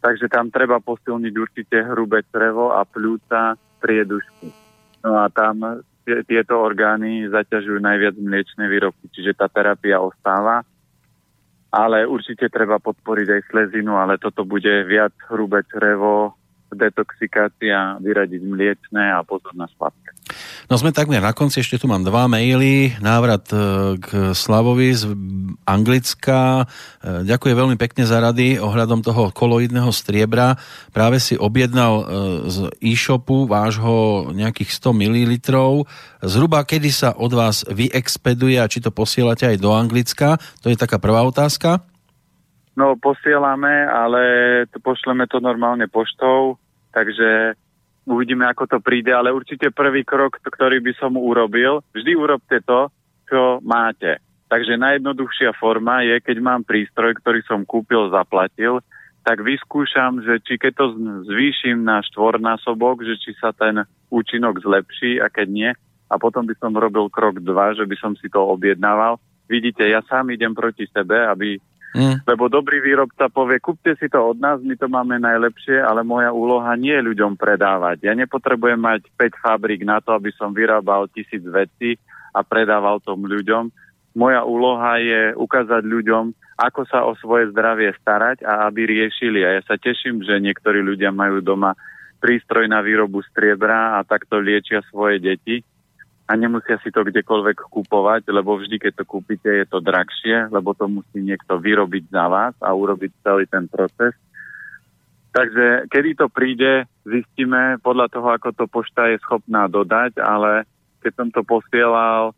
Takže tam treba posilniť určite hrubé črevo a pľúca, priedušky. No a tam t- tieto orgány zaťažujú najviac mliečne výrobky, čiže tá terapia ostáva. Ale určite treba podporiť aj slezinu, ale toto bude viac hrubé črevo, detoxikácia, vyradiť mliečne a pozor na sladké. No sme takmer na konci, ešte tu mám dva maily. Návrat k Slavovi z Anglicka. Ďakujem veľmi pekne za rady ohľadom toho koloidného striebra. Práve si objednal z e-shopu vášho nejakých sto mililitrov. Zhruba kedy sa od vás vyexpeduje a či to posielate aj do Anglicka? To je taká prvá otázka. No, posielame, ale to pošleme to normálne poštou, takže uvidíme, ako to príde, ale určite prvý krok, ktorý by som urobil, vždy urobte to, čo máte. Takže najjednoduchšia forma je, keď mám prístroj, ktorý som kúpil, zaplatil, tak vyskúšam, že či keď to zvýšim na štvornásobok, že či sa ten účinok zlepší a keď nie, a potom by som robil krok dva, že by som si to objednával. Vidíte, ja sám idem proti sebe, aby Mm. Lebo dobrý výrobca povie, kúpte si to od nás, my to máme najlepšie, ale moja úloha nie je ľuďom predávať. Ja nepotrebujem mať päť fabrík na to, aby som vyrábal tisíc vecí a predával tom ľuďom. Moja úloha je ukázať ľuďom, ako sa o svoje zdravie starať a aby riešili. A ja sa teším, že niektorí ľudia majú doma prístroj na výrobu striebra a takto liečia svoje deti. A nemusia si to kdekoľvek kúpovať, lebo vždy, keď to kúpite, je to drahšie, lebo to musí niekto vyrobiť za vás a urobiť celý ten proces. Takže kedy to príde, zistíme podľa toho, ako to pošta je schopná dodať, ale keď som to posielal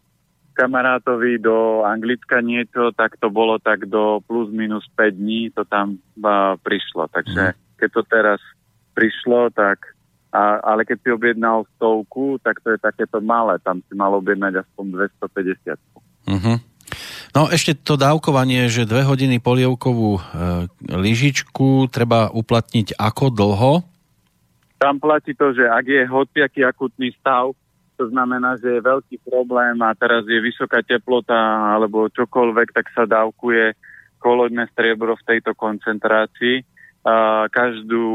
kamarátovi do Anglicka niečo, tak to bolo tak do plus minus päť dní, to tam uh, prišlo. Takže keď to teraz prišlo, tak... A, ale keď si objednal stovku, tak to je takéto malé. Tam si mal objednať aspoň dvestopäťdesiat. Uh-huh. No No ešte to dávkovanie, že dve hodiny polievkovú e, lyžičku treba uplatniť ako dlho? Tam platí to, že ak je hociaký akutný stav, to znamená, že je veľký problém a teraz je vysoká teplota alebo čokoľvek, tak sa dávkuje kolodné striebro v tejto koncentrácii. Uh, každú,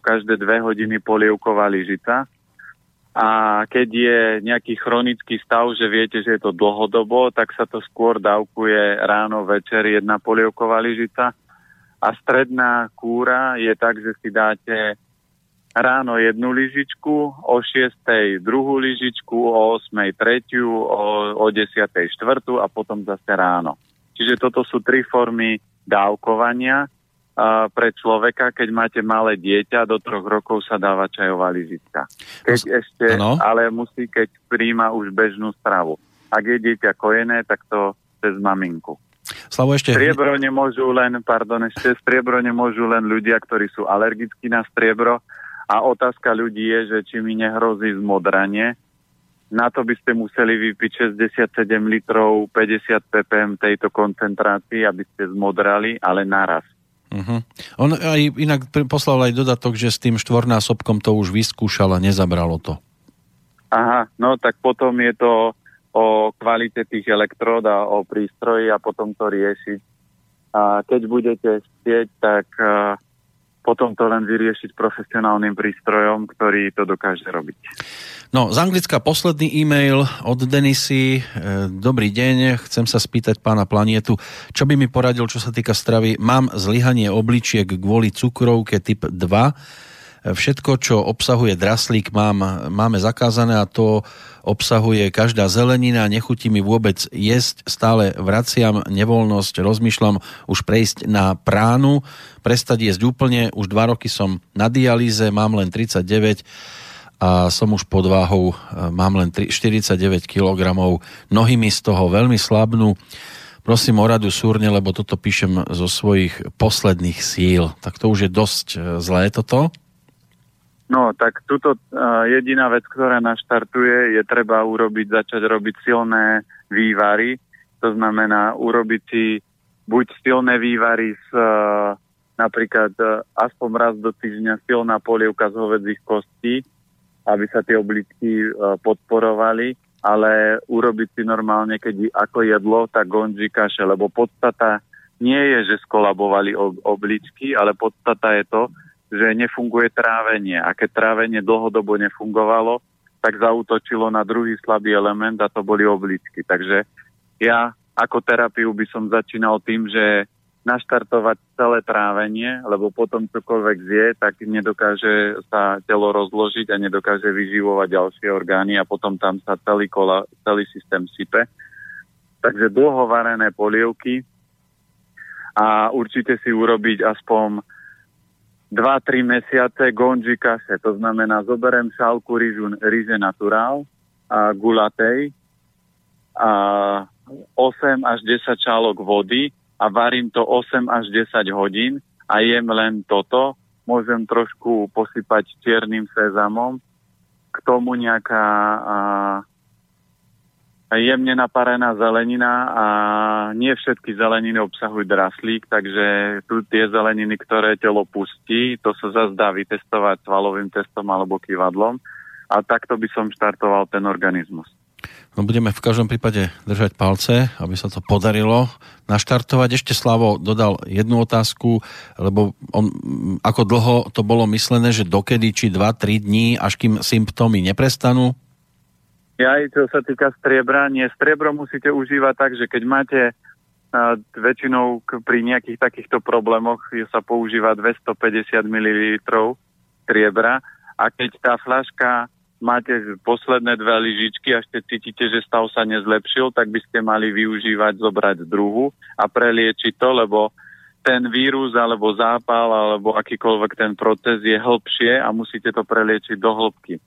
každé dve hodiny polievková lyžica. A keď je nejaký chronický stav, že viete, že je to dlhodobo, tak sa to skôr dávkuje ráno, večer, jedna polievková lyžica. A stredná kúra je tak, že si dáte ráno jednu lyžičku, o šiestej druhú lyžičku, o osmej tretiu, o, o desiatej štvrtú a potom zase ráno. Čiže toto sú tri formy dávkovania uh, pre človeka. Keď máte malé dieťa, do troch rokov sa dáva čajová lyžička. Keď no, ešte, ano. Ale musí, keď príjma už bežnú stravu. Ak je dieťa kojené, tak to cez maminku. Slavo, ešte... Striebro nemôžu len, pardon, ešte striebro nemôžu len ľudia, ktorí sú alergickí na striebro. A otázka ľudí je, že či mi nehrozí zmodranie. Na to by ste museli vypiť šesťdesiatsedem litrov, päťdesiat ppm tejto koncentrácii, aby ste zmodrali, ale naraz. Uh-huh. On aj inak poslal aj dodatok, že s tým štvornásobkom to už vyskúšal a nezabralo to. Aha, no tak potom je to o kvalite tých elektród a o prístroji a potom to riešiť. A keď budete chcieť, tak... potom to len vyriešiť profesionálnym prístrojom, ktorý to dokáže robiť. No, z Anglicka posledný e-mail od Denisy. Dobrý deň, chcem sa spýtať pána Planietu, čo by mi poradil, čo sa týka stravy. Mám zlyhanie obličiek kvôli cukrovke typ dva. Všetko, čo obsahuje draslík, mám, máme zakázané a to obsahuje každá zelenina. Nechutí mi vôbec jesť, stále vraciam nevoľnosť, rozmýšľam už prejsť na pránu, prestať jesť úplne, už dva roky som na dialýze, mám len tridsaťdeväť a som už pod váhou, mám len štyridsaťdeväť kilogramov, nohy mi z toho veľmi slabnú. Prosím o radu súrne, lebo toto píšem zo svojich posledných síl. Tak to už je dosť zlé toto. No, tak tuto uh, jediná vec, ktorá nás štartuje, je treba urobiť, začať robiť silné vývary. To znamená urobiť si buď silné vývary z, uh, napríklad uh, aspoň raz do týždňa silná polievka z hovädzích kostí, aby sa tie obličky uh, podporovali, ale urobiť si normálne, keď ako jedlo, tak gonži kaše, lebo podstata nie je, že skolabovali ob- obličky, ale podstata je to, že nefunguje trávenie. A keď trávenie dlhodobo nefungovalo, tak zaútočilo na druhý slabý element a to boli obličky. Takže ja ako terapiu by som začínal tým, že naštartovať celé trávenie, lebo potom čokoľvek zje, tak nedokáže sa telo rozložiť a nedokáže vyživovať ďalšie orgány a potom tam sa celý, kola, celý systém sype. Takže dlho varené polievky a určite si urobiť aspoň dva tri mesiace gonji kaše, to znamená zoberem šálku ryžu, ryže naturál a gulatej a osem až desať šálok vody a varím to osem až desať hodín a jem len toto. Môžem trošku posypať čiernym sezamom, k tomu nejaká a, jemne naparená zelenina a nie všetky zeleniny obsahujú draslík, takže tu tie zeleniny, ktoré telo pustí, to sa zase dá vytestovať svalovým testom alebo kyvadlom a takto by som štartoval ten organizmus. No budeme v každom prípade držať palce, aby sa to podarilo naštartovať. Ešte Slavo dodal jednu otázku, lebo on, ako dlho to bolo myslené, že dokedy, či dva tri dní, až kým symptómy neprestanú? Ja aj čo sa týka striebra, nie, striebro musíte užívať tak, že keď máte uh, väčšinou k, pri nejakých takýchto problémoch sa používa dvestopäťdesiat mililitrov striebra a keď tá fľaška máte posledné dve lyžičky a ešte cítite, že stav sa nezlepšil, tak by ste mali využívať, zobrať druhu a preliečiť to, lebo ten vírus alebo zápal alebo akýkoľvek ten proces je hlbšie a musíte to preliečiť do hĺbky.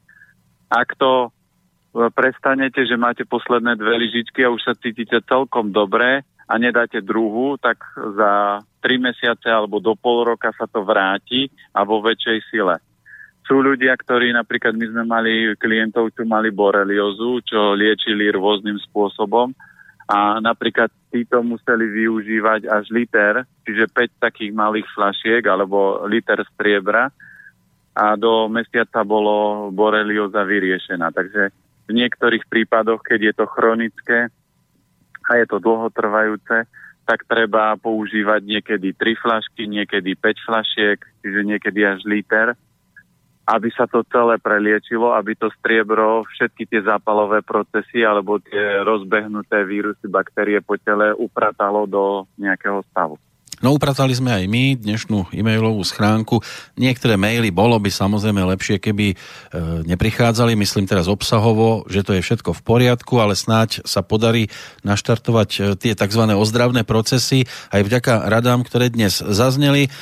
Ak to prestanete, že máte posledné dve lyžičky a už sa cítite celkom dobre a nedáte druhú, tak za tri mesiace alebo do pol roka sa to vráti a vo väčšej sile. Sú ľudia, ktorí napríklad my sme mali klientov, čo mali boreliozu, čo liečili rôznym spôsobom a A napríklad títo museli využívať až liter, čiže päť takých malých fľašiek alebo liter striebra a do mesiaca bolo borelioza vyriešená. Takže v niektorých prípadoch, keď je to chronické a je to dlhotrvajúce, tak treba používať niekedy tri fľašky, niekedy päť fľašiek, čiže niekedy až liter, aby sa to celé preliečilo, aby to striebro, všetky tie zápalové procesy alebo tie rozbehnuté vírusy, baktérie po tele upratalo do nejakého stavu. No upratali sme aj my dnešnú e-mailovú schránku. Niektoré maily bolo by samozrejme lepšie, keby e, neprichádzali, myslím teraz obsahovo, že to je všetko v poriadku, ale snáď sa podarí naštartovať tie tzv. Ozdravné procesy aj vďaka radám, ktoré dnes zazneli.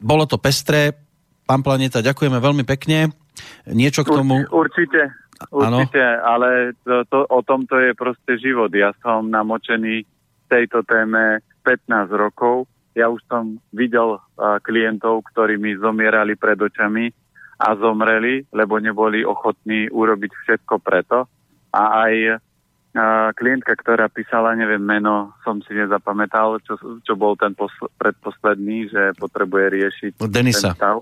Bolo to pestré, pán Planéta, ďakujeme veľmi pekne. Niečo k tomu... Určite, určite, ano? Ale to, to, o tomto je proste život. Ja som namočený v tejto téme pätnásť rokov. Ja už som videl uh, klientov, ktorí mi zomierali pred očami a zomreli, lebo neboli ochotní urobiť všetko preto. A aj uh, klientka, ktorá písala, neviem, meno, som si nezapamätal, čo, čo bol ten posl- predposledný, že potrebuje riešiť Denisa. ten stav.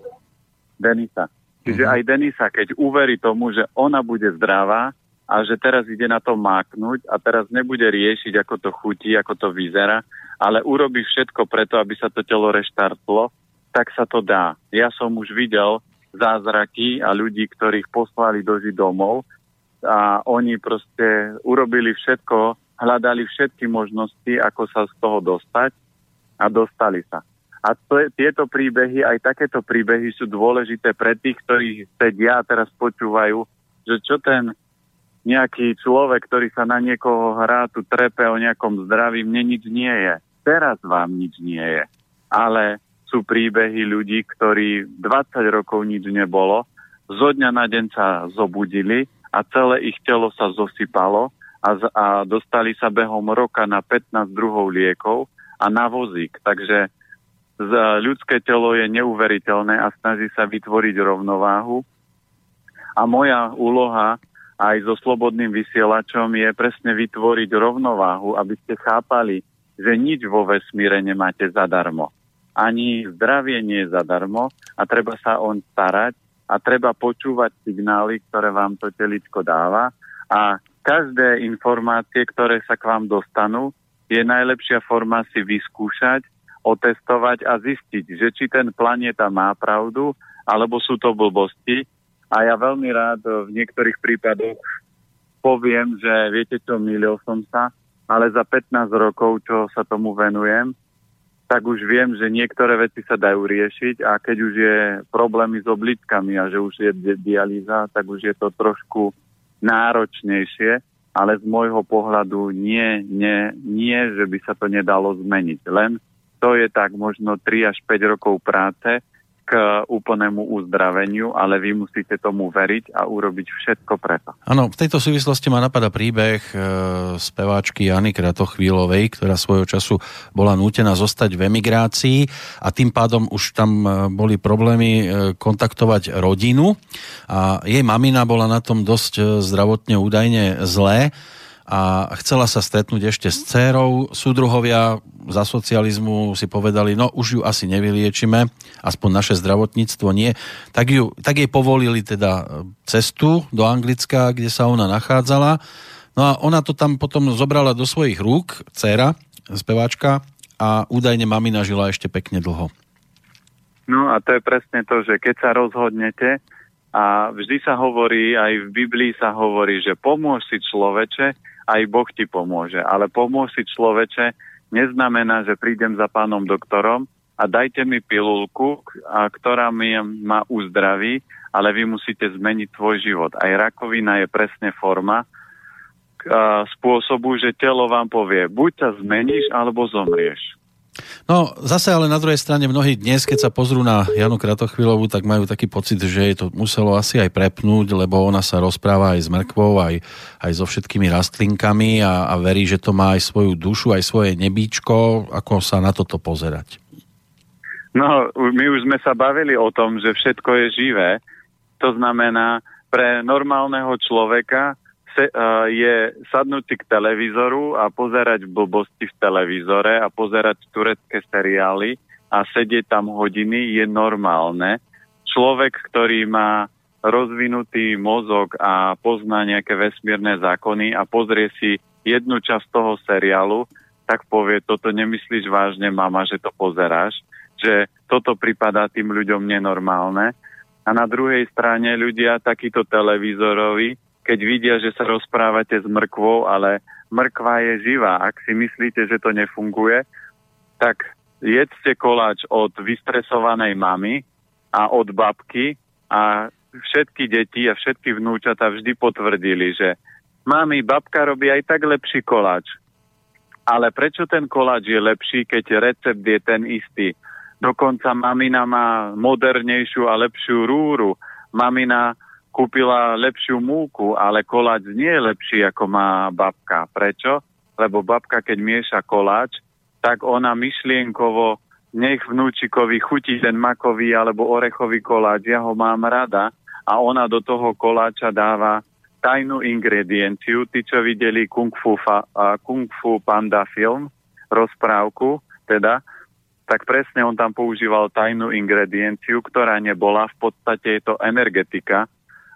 Denisa. Čiže uh-huh. aj Denisa, keď uverí tomu, že ona bude zdravá a že teraz ide na to máknuť a teraz nebude riešiť, ako to chutí, ako to vyzerá, ale urobí všetko preto, aby sa to telo reštartlo, tak sa to dá. Ja som už videl zázraky a ľudí, ktorých poslali dožiť domov a oni proste urobili všetko, hľadali všetky možnosti, ako sa z toho dostať a dostali sa. A to, tieto príbehy, aj takéto príbehy sú dôležité pre tých, ktorí sedia a teraz počúvajú, že čo ten nejaký človek, ktorý sa na niekoho hrá, tu trepe o nejakom zdraví, mne nič nie je. Teraz vám nič nie je. Ale sú príbehy ľudí, ktorí dvadsať rokov nič nebolo, zo dňa na deň sa zobudili a celé ich telo sa zosypalo a, a dostali sa behom roka na pätnásť druhov liekov a na vozík. Takže ľudské telo je neuveriteľné a snaží sa vytvoriť rovnováhu. A moja úloha aj so slobodným vysielačom je presne vytvoriť rovnováhu, aby ste chápali, že nič vo vesmíre nemáte zadarmo. Ani zdravie nie je zadarmo a treba sa on starať a treba počúvať signály, ktoré vám to teličko dáva a každé informácie, ktoré sa k vám dostanú, je najlepšia forma si vyskúšať, otestovať a zistiť, že či ten Planéta má pravdu, alebo sú to blbosti. A ja veľmi rád v niektorých prípadoch poviem, že viete čo, mýlil som sa, ale za pätnásť rokov, čo sa tomu venujem, tak už viem, že niektoré veci sa dajú riešiť a keď už je problémy s obličkami a že už je dialýza, tak už je to trošku náročnejšie, ale z môjho pohľadu nie, nie, nie, že by sa to nedalo zmeniť, len to je tak možno tri až päť rokov práce k úplnému uzdraveniu, ale vy musíte tomu veriť a urobiť všetko preto. Áno, v tejto súvislosti ma napadá príbeh e, speváčky Jany Kratochvílovej, ktorá svojho času bola nútená zostať v emigrácii a tým pádom už tam boli problémy e, kontaktovať rodinu a jej mamina bola na tom dosť zdravotne údajne zlé a chcela sa stretnúť ešte s dcérou. Súdruhovia za socializmu si povedali, no už ju asi nevyliečime, aspoň naše zdravotníctvo nie. Tak, ju, tak jej povolili teda cestu do Anglicka, kde sa ona nachádzala. No a ona to tam potom zobrala do svojich rúk, dcéra, speváčka, a údajne mamina žila ešte pekne dlho. No a to je presne to, že keď sa rozhodnete, a vždy sa hovorí, aj v Biblii sa hovorí, že pomôž si človeče, aj Boh ti pomôže. Ale pomôž si človeče neznamená, že prídem za pánom doktorom a dajte mi pilulku, ktorá mi ma uzdraví, ale vy musíte zmeniť svoj život. Aj rakovina je presne forma spôsobu, že telo vám povie, buď sa zmeníš, alebo zomrieš. No zase ale na druhej strane mnohí dnes, keď sa pozrú na Janu Kratochvílovú, tak majú taký pocit, že jej to muselo asi aj prepnúť, lebo ona sa rozpráva aj s mrkvou, aj, aj so všetkými rastlinkami a, a verí, že to má aj svoju dušu, aj svoje nebíčko, ako sa na toto pozerať. No my už sme sa bavili o tom, že všetko je živé, to znamená pre normálneho človeka je sadnúť si k televízoru a pozerať blbosti v televízore a pozerať turecké seriály a sedieť tam hodiny, je normálne. Človek, ktorý má rozvinutý mozog a pozná nejaké vesmírne zákony a pozrie si jednu časť toho seriálu, tak povie, toto nemyslíš vážne, mama, že to pozeráš, že toto pripadá tým ľuďom nenormálne. A na druhej strane ľudia takýto televízorovi, keď vidia, že sa rozprávate s mrkvou, ale mrkva je živá. Ak si myslíte, že to nefunguje, tak jedzte koláč od vystresovanej mamy a od babky a všetky deti a všetky vnúčata vždy potvrdili, že mami, babka robí aj tak lepší koláč. Ale prečo ten koláč je lepší, keď recept je ten istý? Dokonca mamina má modernejšiu a lepšiu rúru. Mamina kúpila lepšiu múku, ale koláč nie je lepší, ako má babka. Prečo? Lebo babka, keď mieša koláč, tak ona myšlienkovo nech vnúčikovi chutí ten makový alebo orechový koláč, ja ho mám rada, a ona do toho koláča dáva tajnú ingredienciu. Tí, čo videli Kung Fu, fa, uh, Kung Fu Panda film, rozprávku, teda, tak presne on tam používal tajnú ingredienciu, ktorá nebola, v podstate je to energetika.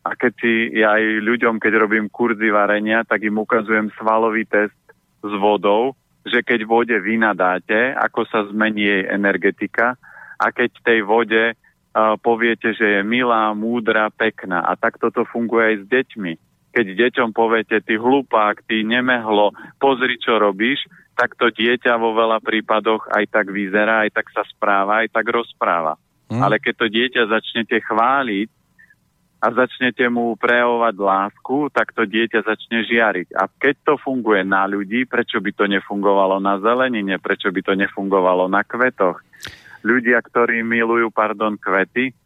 A keď si ja aj ľuďom, keď robím kurzy varenia, tak im ukazujem svalový test s vodou, že keď vode vynadáte, ako sa zmení jej energetika, a keď tej vode uh, poviete, že je milá, múdra, pekná. A takto to funguje aj s deťmi. Keď deťom poviete, ty hlupák, ty nemehlo, pozri, čo robíš, tak to dieťa vo veľa prípadoch aj tak vyzerá, aj tak sa správa, aj tak rozpráva. Mm. Ale keď to dieťa začnete chváliť a začnete mu prejavovať lásku, tak to dieťa začne žiariť. A keď to funguje na ľudí, prečo by to nefungovalo na zelenine, prečo by to nefungovalo na kvetoch? Ľudia, ktorí milujú, pardon, kvety,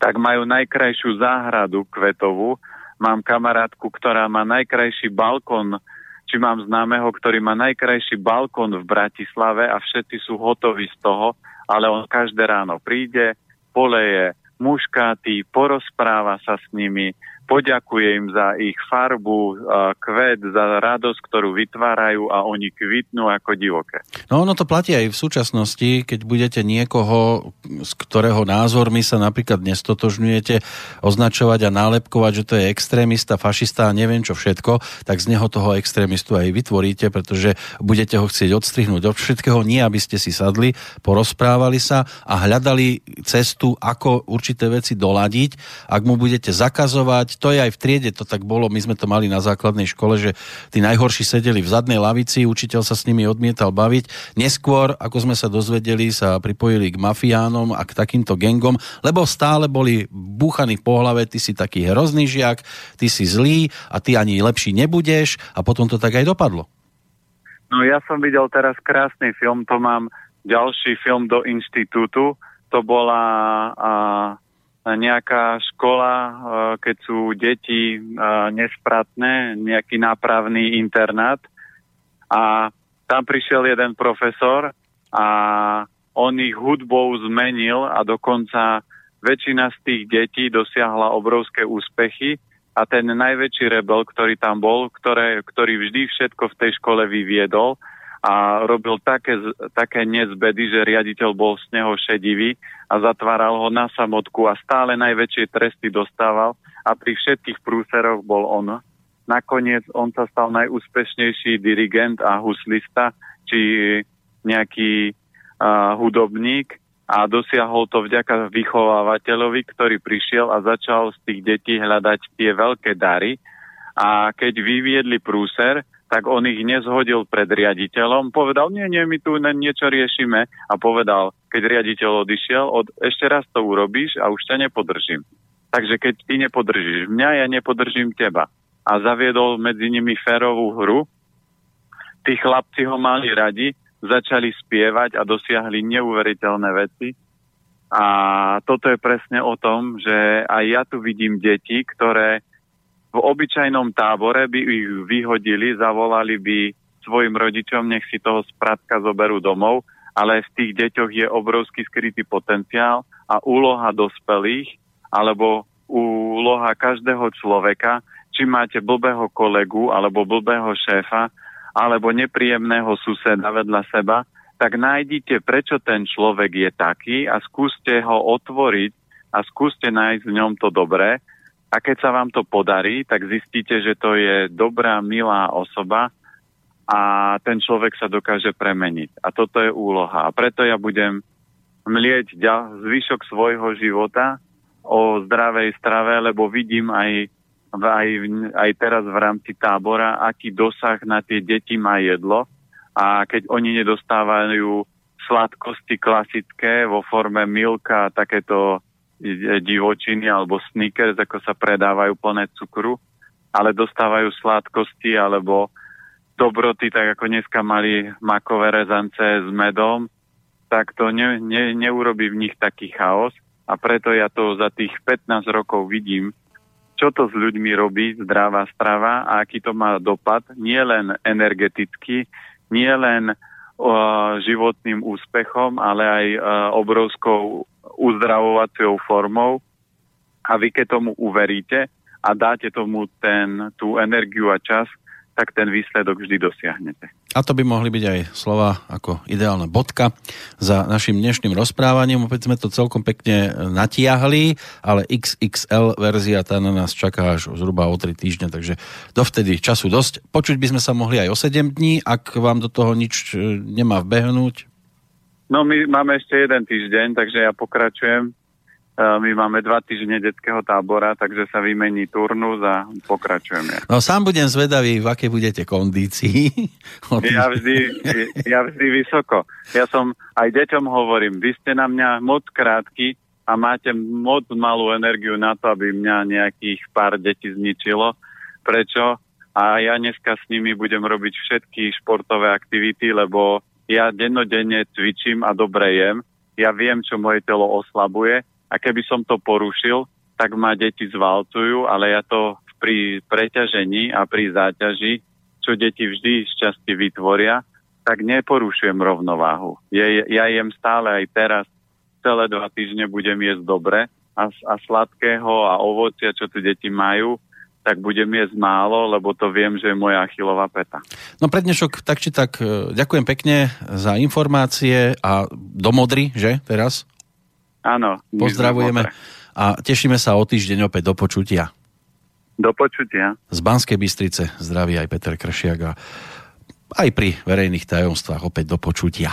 tak majú najkrajšiu záhradu kvetovú. Mám kamarátku, ktorá má najkrajší balkón, či mám známeho, ktorý má najkrajší balkón v Bratislave, a všetci sú hotoví z toho, ale on každé ráno príde, poleje muškáty, porozpráva sa s nimi, poďakuje im za ich farbu, kvet, za radosť, ktorú vytvárajú, a oni kvitnú ako divoké. No ono to platí aj v súčasnosti, keď budete niekoho, z ktorého názormi sa napríklad nestotožňujete, označovať a nálepkovať, že to je extrémista, fašista a neviem čo všetko, tak z neho toho extrémistu aj vytvoríte, pretože budete ho chcieť odstrihnúť od všetkého, nie aby ste si sadli, porozprávali sa a hľadali cestu, ako určité veci doladiť. Ak mu budete zakazovať, to je aj v triede, to tak bolo, my sme to mali na základnej škole, že tí najhorší sedeli v zadnej lavici, učiteľ sa s nimi odmietal baviť. Neskôr, ako sme sa dozvedeli, sa pripojili k mafiánom a k takýmto gengom, lebo stále boli búchaní po hlave, ty si taký hrozný žiak, ty si zlý a ty ani lepší nebudeš, a potom to tak aj dopadlo. No ja som videl teraz krásny film, to mám ďalší film do inštitútu, to bola... A... nejaká škola, keď sú deti nespratné, nejaký nápravný internát. A tam prišiel jeden profesor a on ich hudbou zmenil a dokonca väčšina z tých detí dosiahla obrovské úspechy, a ten najväčší rebel, ktorý tam bol, ktoré, ktorý vždy všetko v tej škole vyviedol a robil také, také nezbedy, že riaditeľ bol z neho šedivý a zatváral ho na samotku a stále najväčšie tresty dostával, a pri všetkých prúseroch bol on. Nakoniec on sa stal najúspešnejší dirigent a huslista, či nejaký uh, hudobník, a dosiahol to vďaka vychovávateľovi, ktorý prišiel a začal z tých detí hľadať tie veľké dary, a keď vyviedli prúser, tak on ich nezhodil pred riaditeľom, povedal, nie, nie, my tu niečo riešime, a povedal, keď riaditeľ odišiel, od, ešte raz to urobíš a už ťa nepodržím. Takže keď ty nepodržíš mňa, ja nepodržím teba. A zaviedol medzi nimi férovú hru, tí chlapci ho mali radi, začali spievať a dosiahli neuveriteľné veci. A toto je presne o tom, že aj ja tu vidím deti, ktoré v obyčajnom tábore by ich vyhodili, zavolali by svojim rodičom, nech si toho spratka zoberú domov, ale v tých deťoch je obrovský skrytý potenciál, a úloha dospelých alebo úloha každého človeka, či máte blbého kolegu alebo blbého šéfa alebo nepríjemného suseda vedľa seba, tak nájdite, prečo ten človek je taký a skúste ho otvoriť a skúste nájsť v ňom to dobré. A keď sa vám to podarí, tak zistíte, že to je dobrá, milá osoba a ten človek sa dokáže premeniť. A toto je úloha. A preto ja budem mlieť zvyšok svojho života o zdravej strave, lebo vidím aj, aj, aj teraz v rámci tábora, aký dosah na tie deti má jedlo. A keď oni nedostávajú sladkosti klasické vo forme Milka, takéto divočiny alebo Snickers, ako sa predávajú plné cukru, ale dostávajú sladkosti alebo dobroty, tak ako dneska mali makové rezance s medom, tak to ne, ne, neurobí v nich taký chaos. A preto ja to za tých pätnásť rokov vidím, čo to s ľuďmi robí zdravá strava a aký to má dopad, nie len energeticky, nie len uh, životným úspechom, ale aj uh, obrovskou uzdravovacou formou. A vy keď tomu uveríte a dáte tomu ten, tú energiu a čas, tak ten výsledok vždy dosiahnete. A to by mohli byť aj slova ako ideálna bodka za našim dnešným rozprávaním. Opäť sme to celkom pekne natiahli, ale iks iks el verzia tá na nás čaká až zhruba o tri týždne, takže dovtedy času dosť. Počuť by sme sa mohli aj o sedem dní, ak vám do toho nič nemá vbehnúť. No my máme ešte jeden týždeň, takže ja pokračujem. My máme dva týždne detského tábora, takže sa vymení turnus a pokračujeme. No sám budem zvedavý, v akej budete kondícii. Ja vždy, ja vždy vysoko. Ja som aj deťom hovorím, vy ste na mňa moc krátky a máte moc malú energiu na to, aby mňa nejakých pár detí zničilo. Prečo? A ja dneska s nimi budem robiť všetky športové aktivity, lebo ja dennodenne cvičím a dobre jem. Ja viem, čo moje telo oslabuje. A keby som to porušil, tak ma deti zvalcujú, ale ja to pri preťažení a pri záťaži, čo deti vždy šťastie vytvoria, tak neporušujem rovnováhu. Je, ja jem stále aj teraz, celé dva týždne budem jesť dobre a, a sladkého a ovocia, čo tu deti majú, tak budem jesť málo, lebo to viem, že je moja achilová päta. No pre dnešok, tak či tak, ďakujem pekne za informácie a do modry, že teraz? Áno. Pozdravujeme a tešíme sa o týždeň opäť do počutia. Do počutia. Z Banskej Bystrice zdraví aj Peter Kršiak a aj pri verejných tajomstvách opäť do počutia.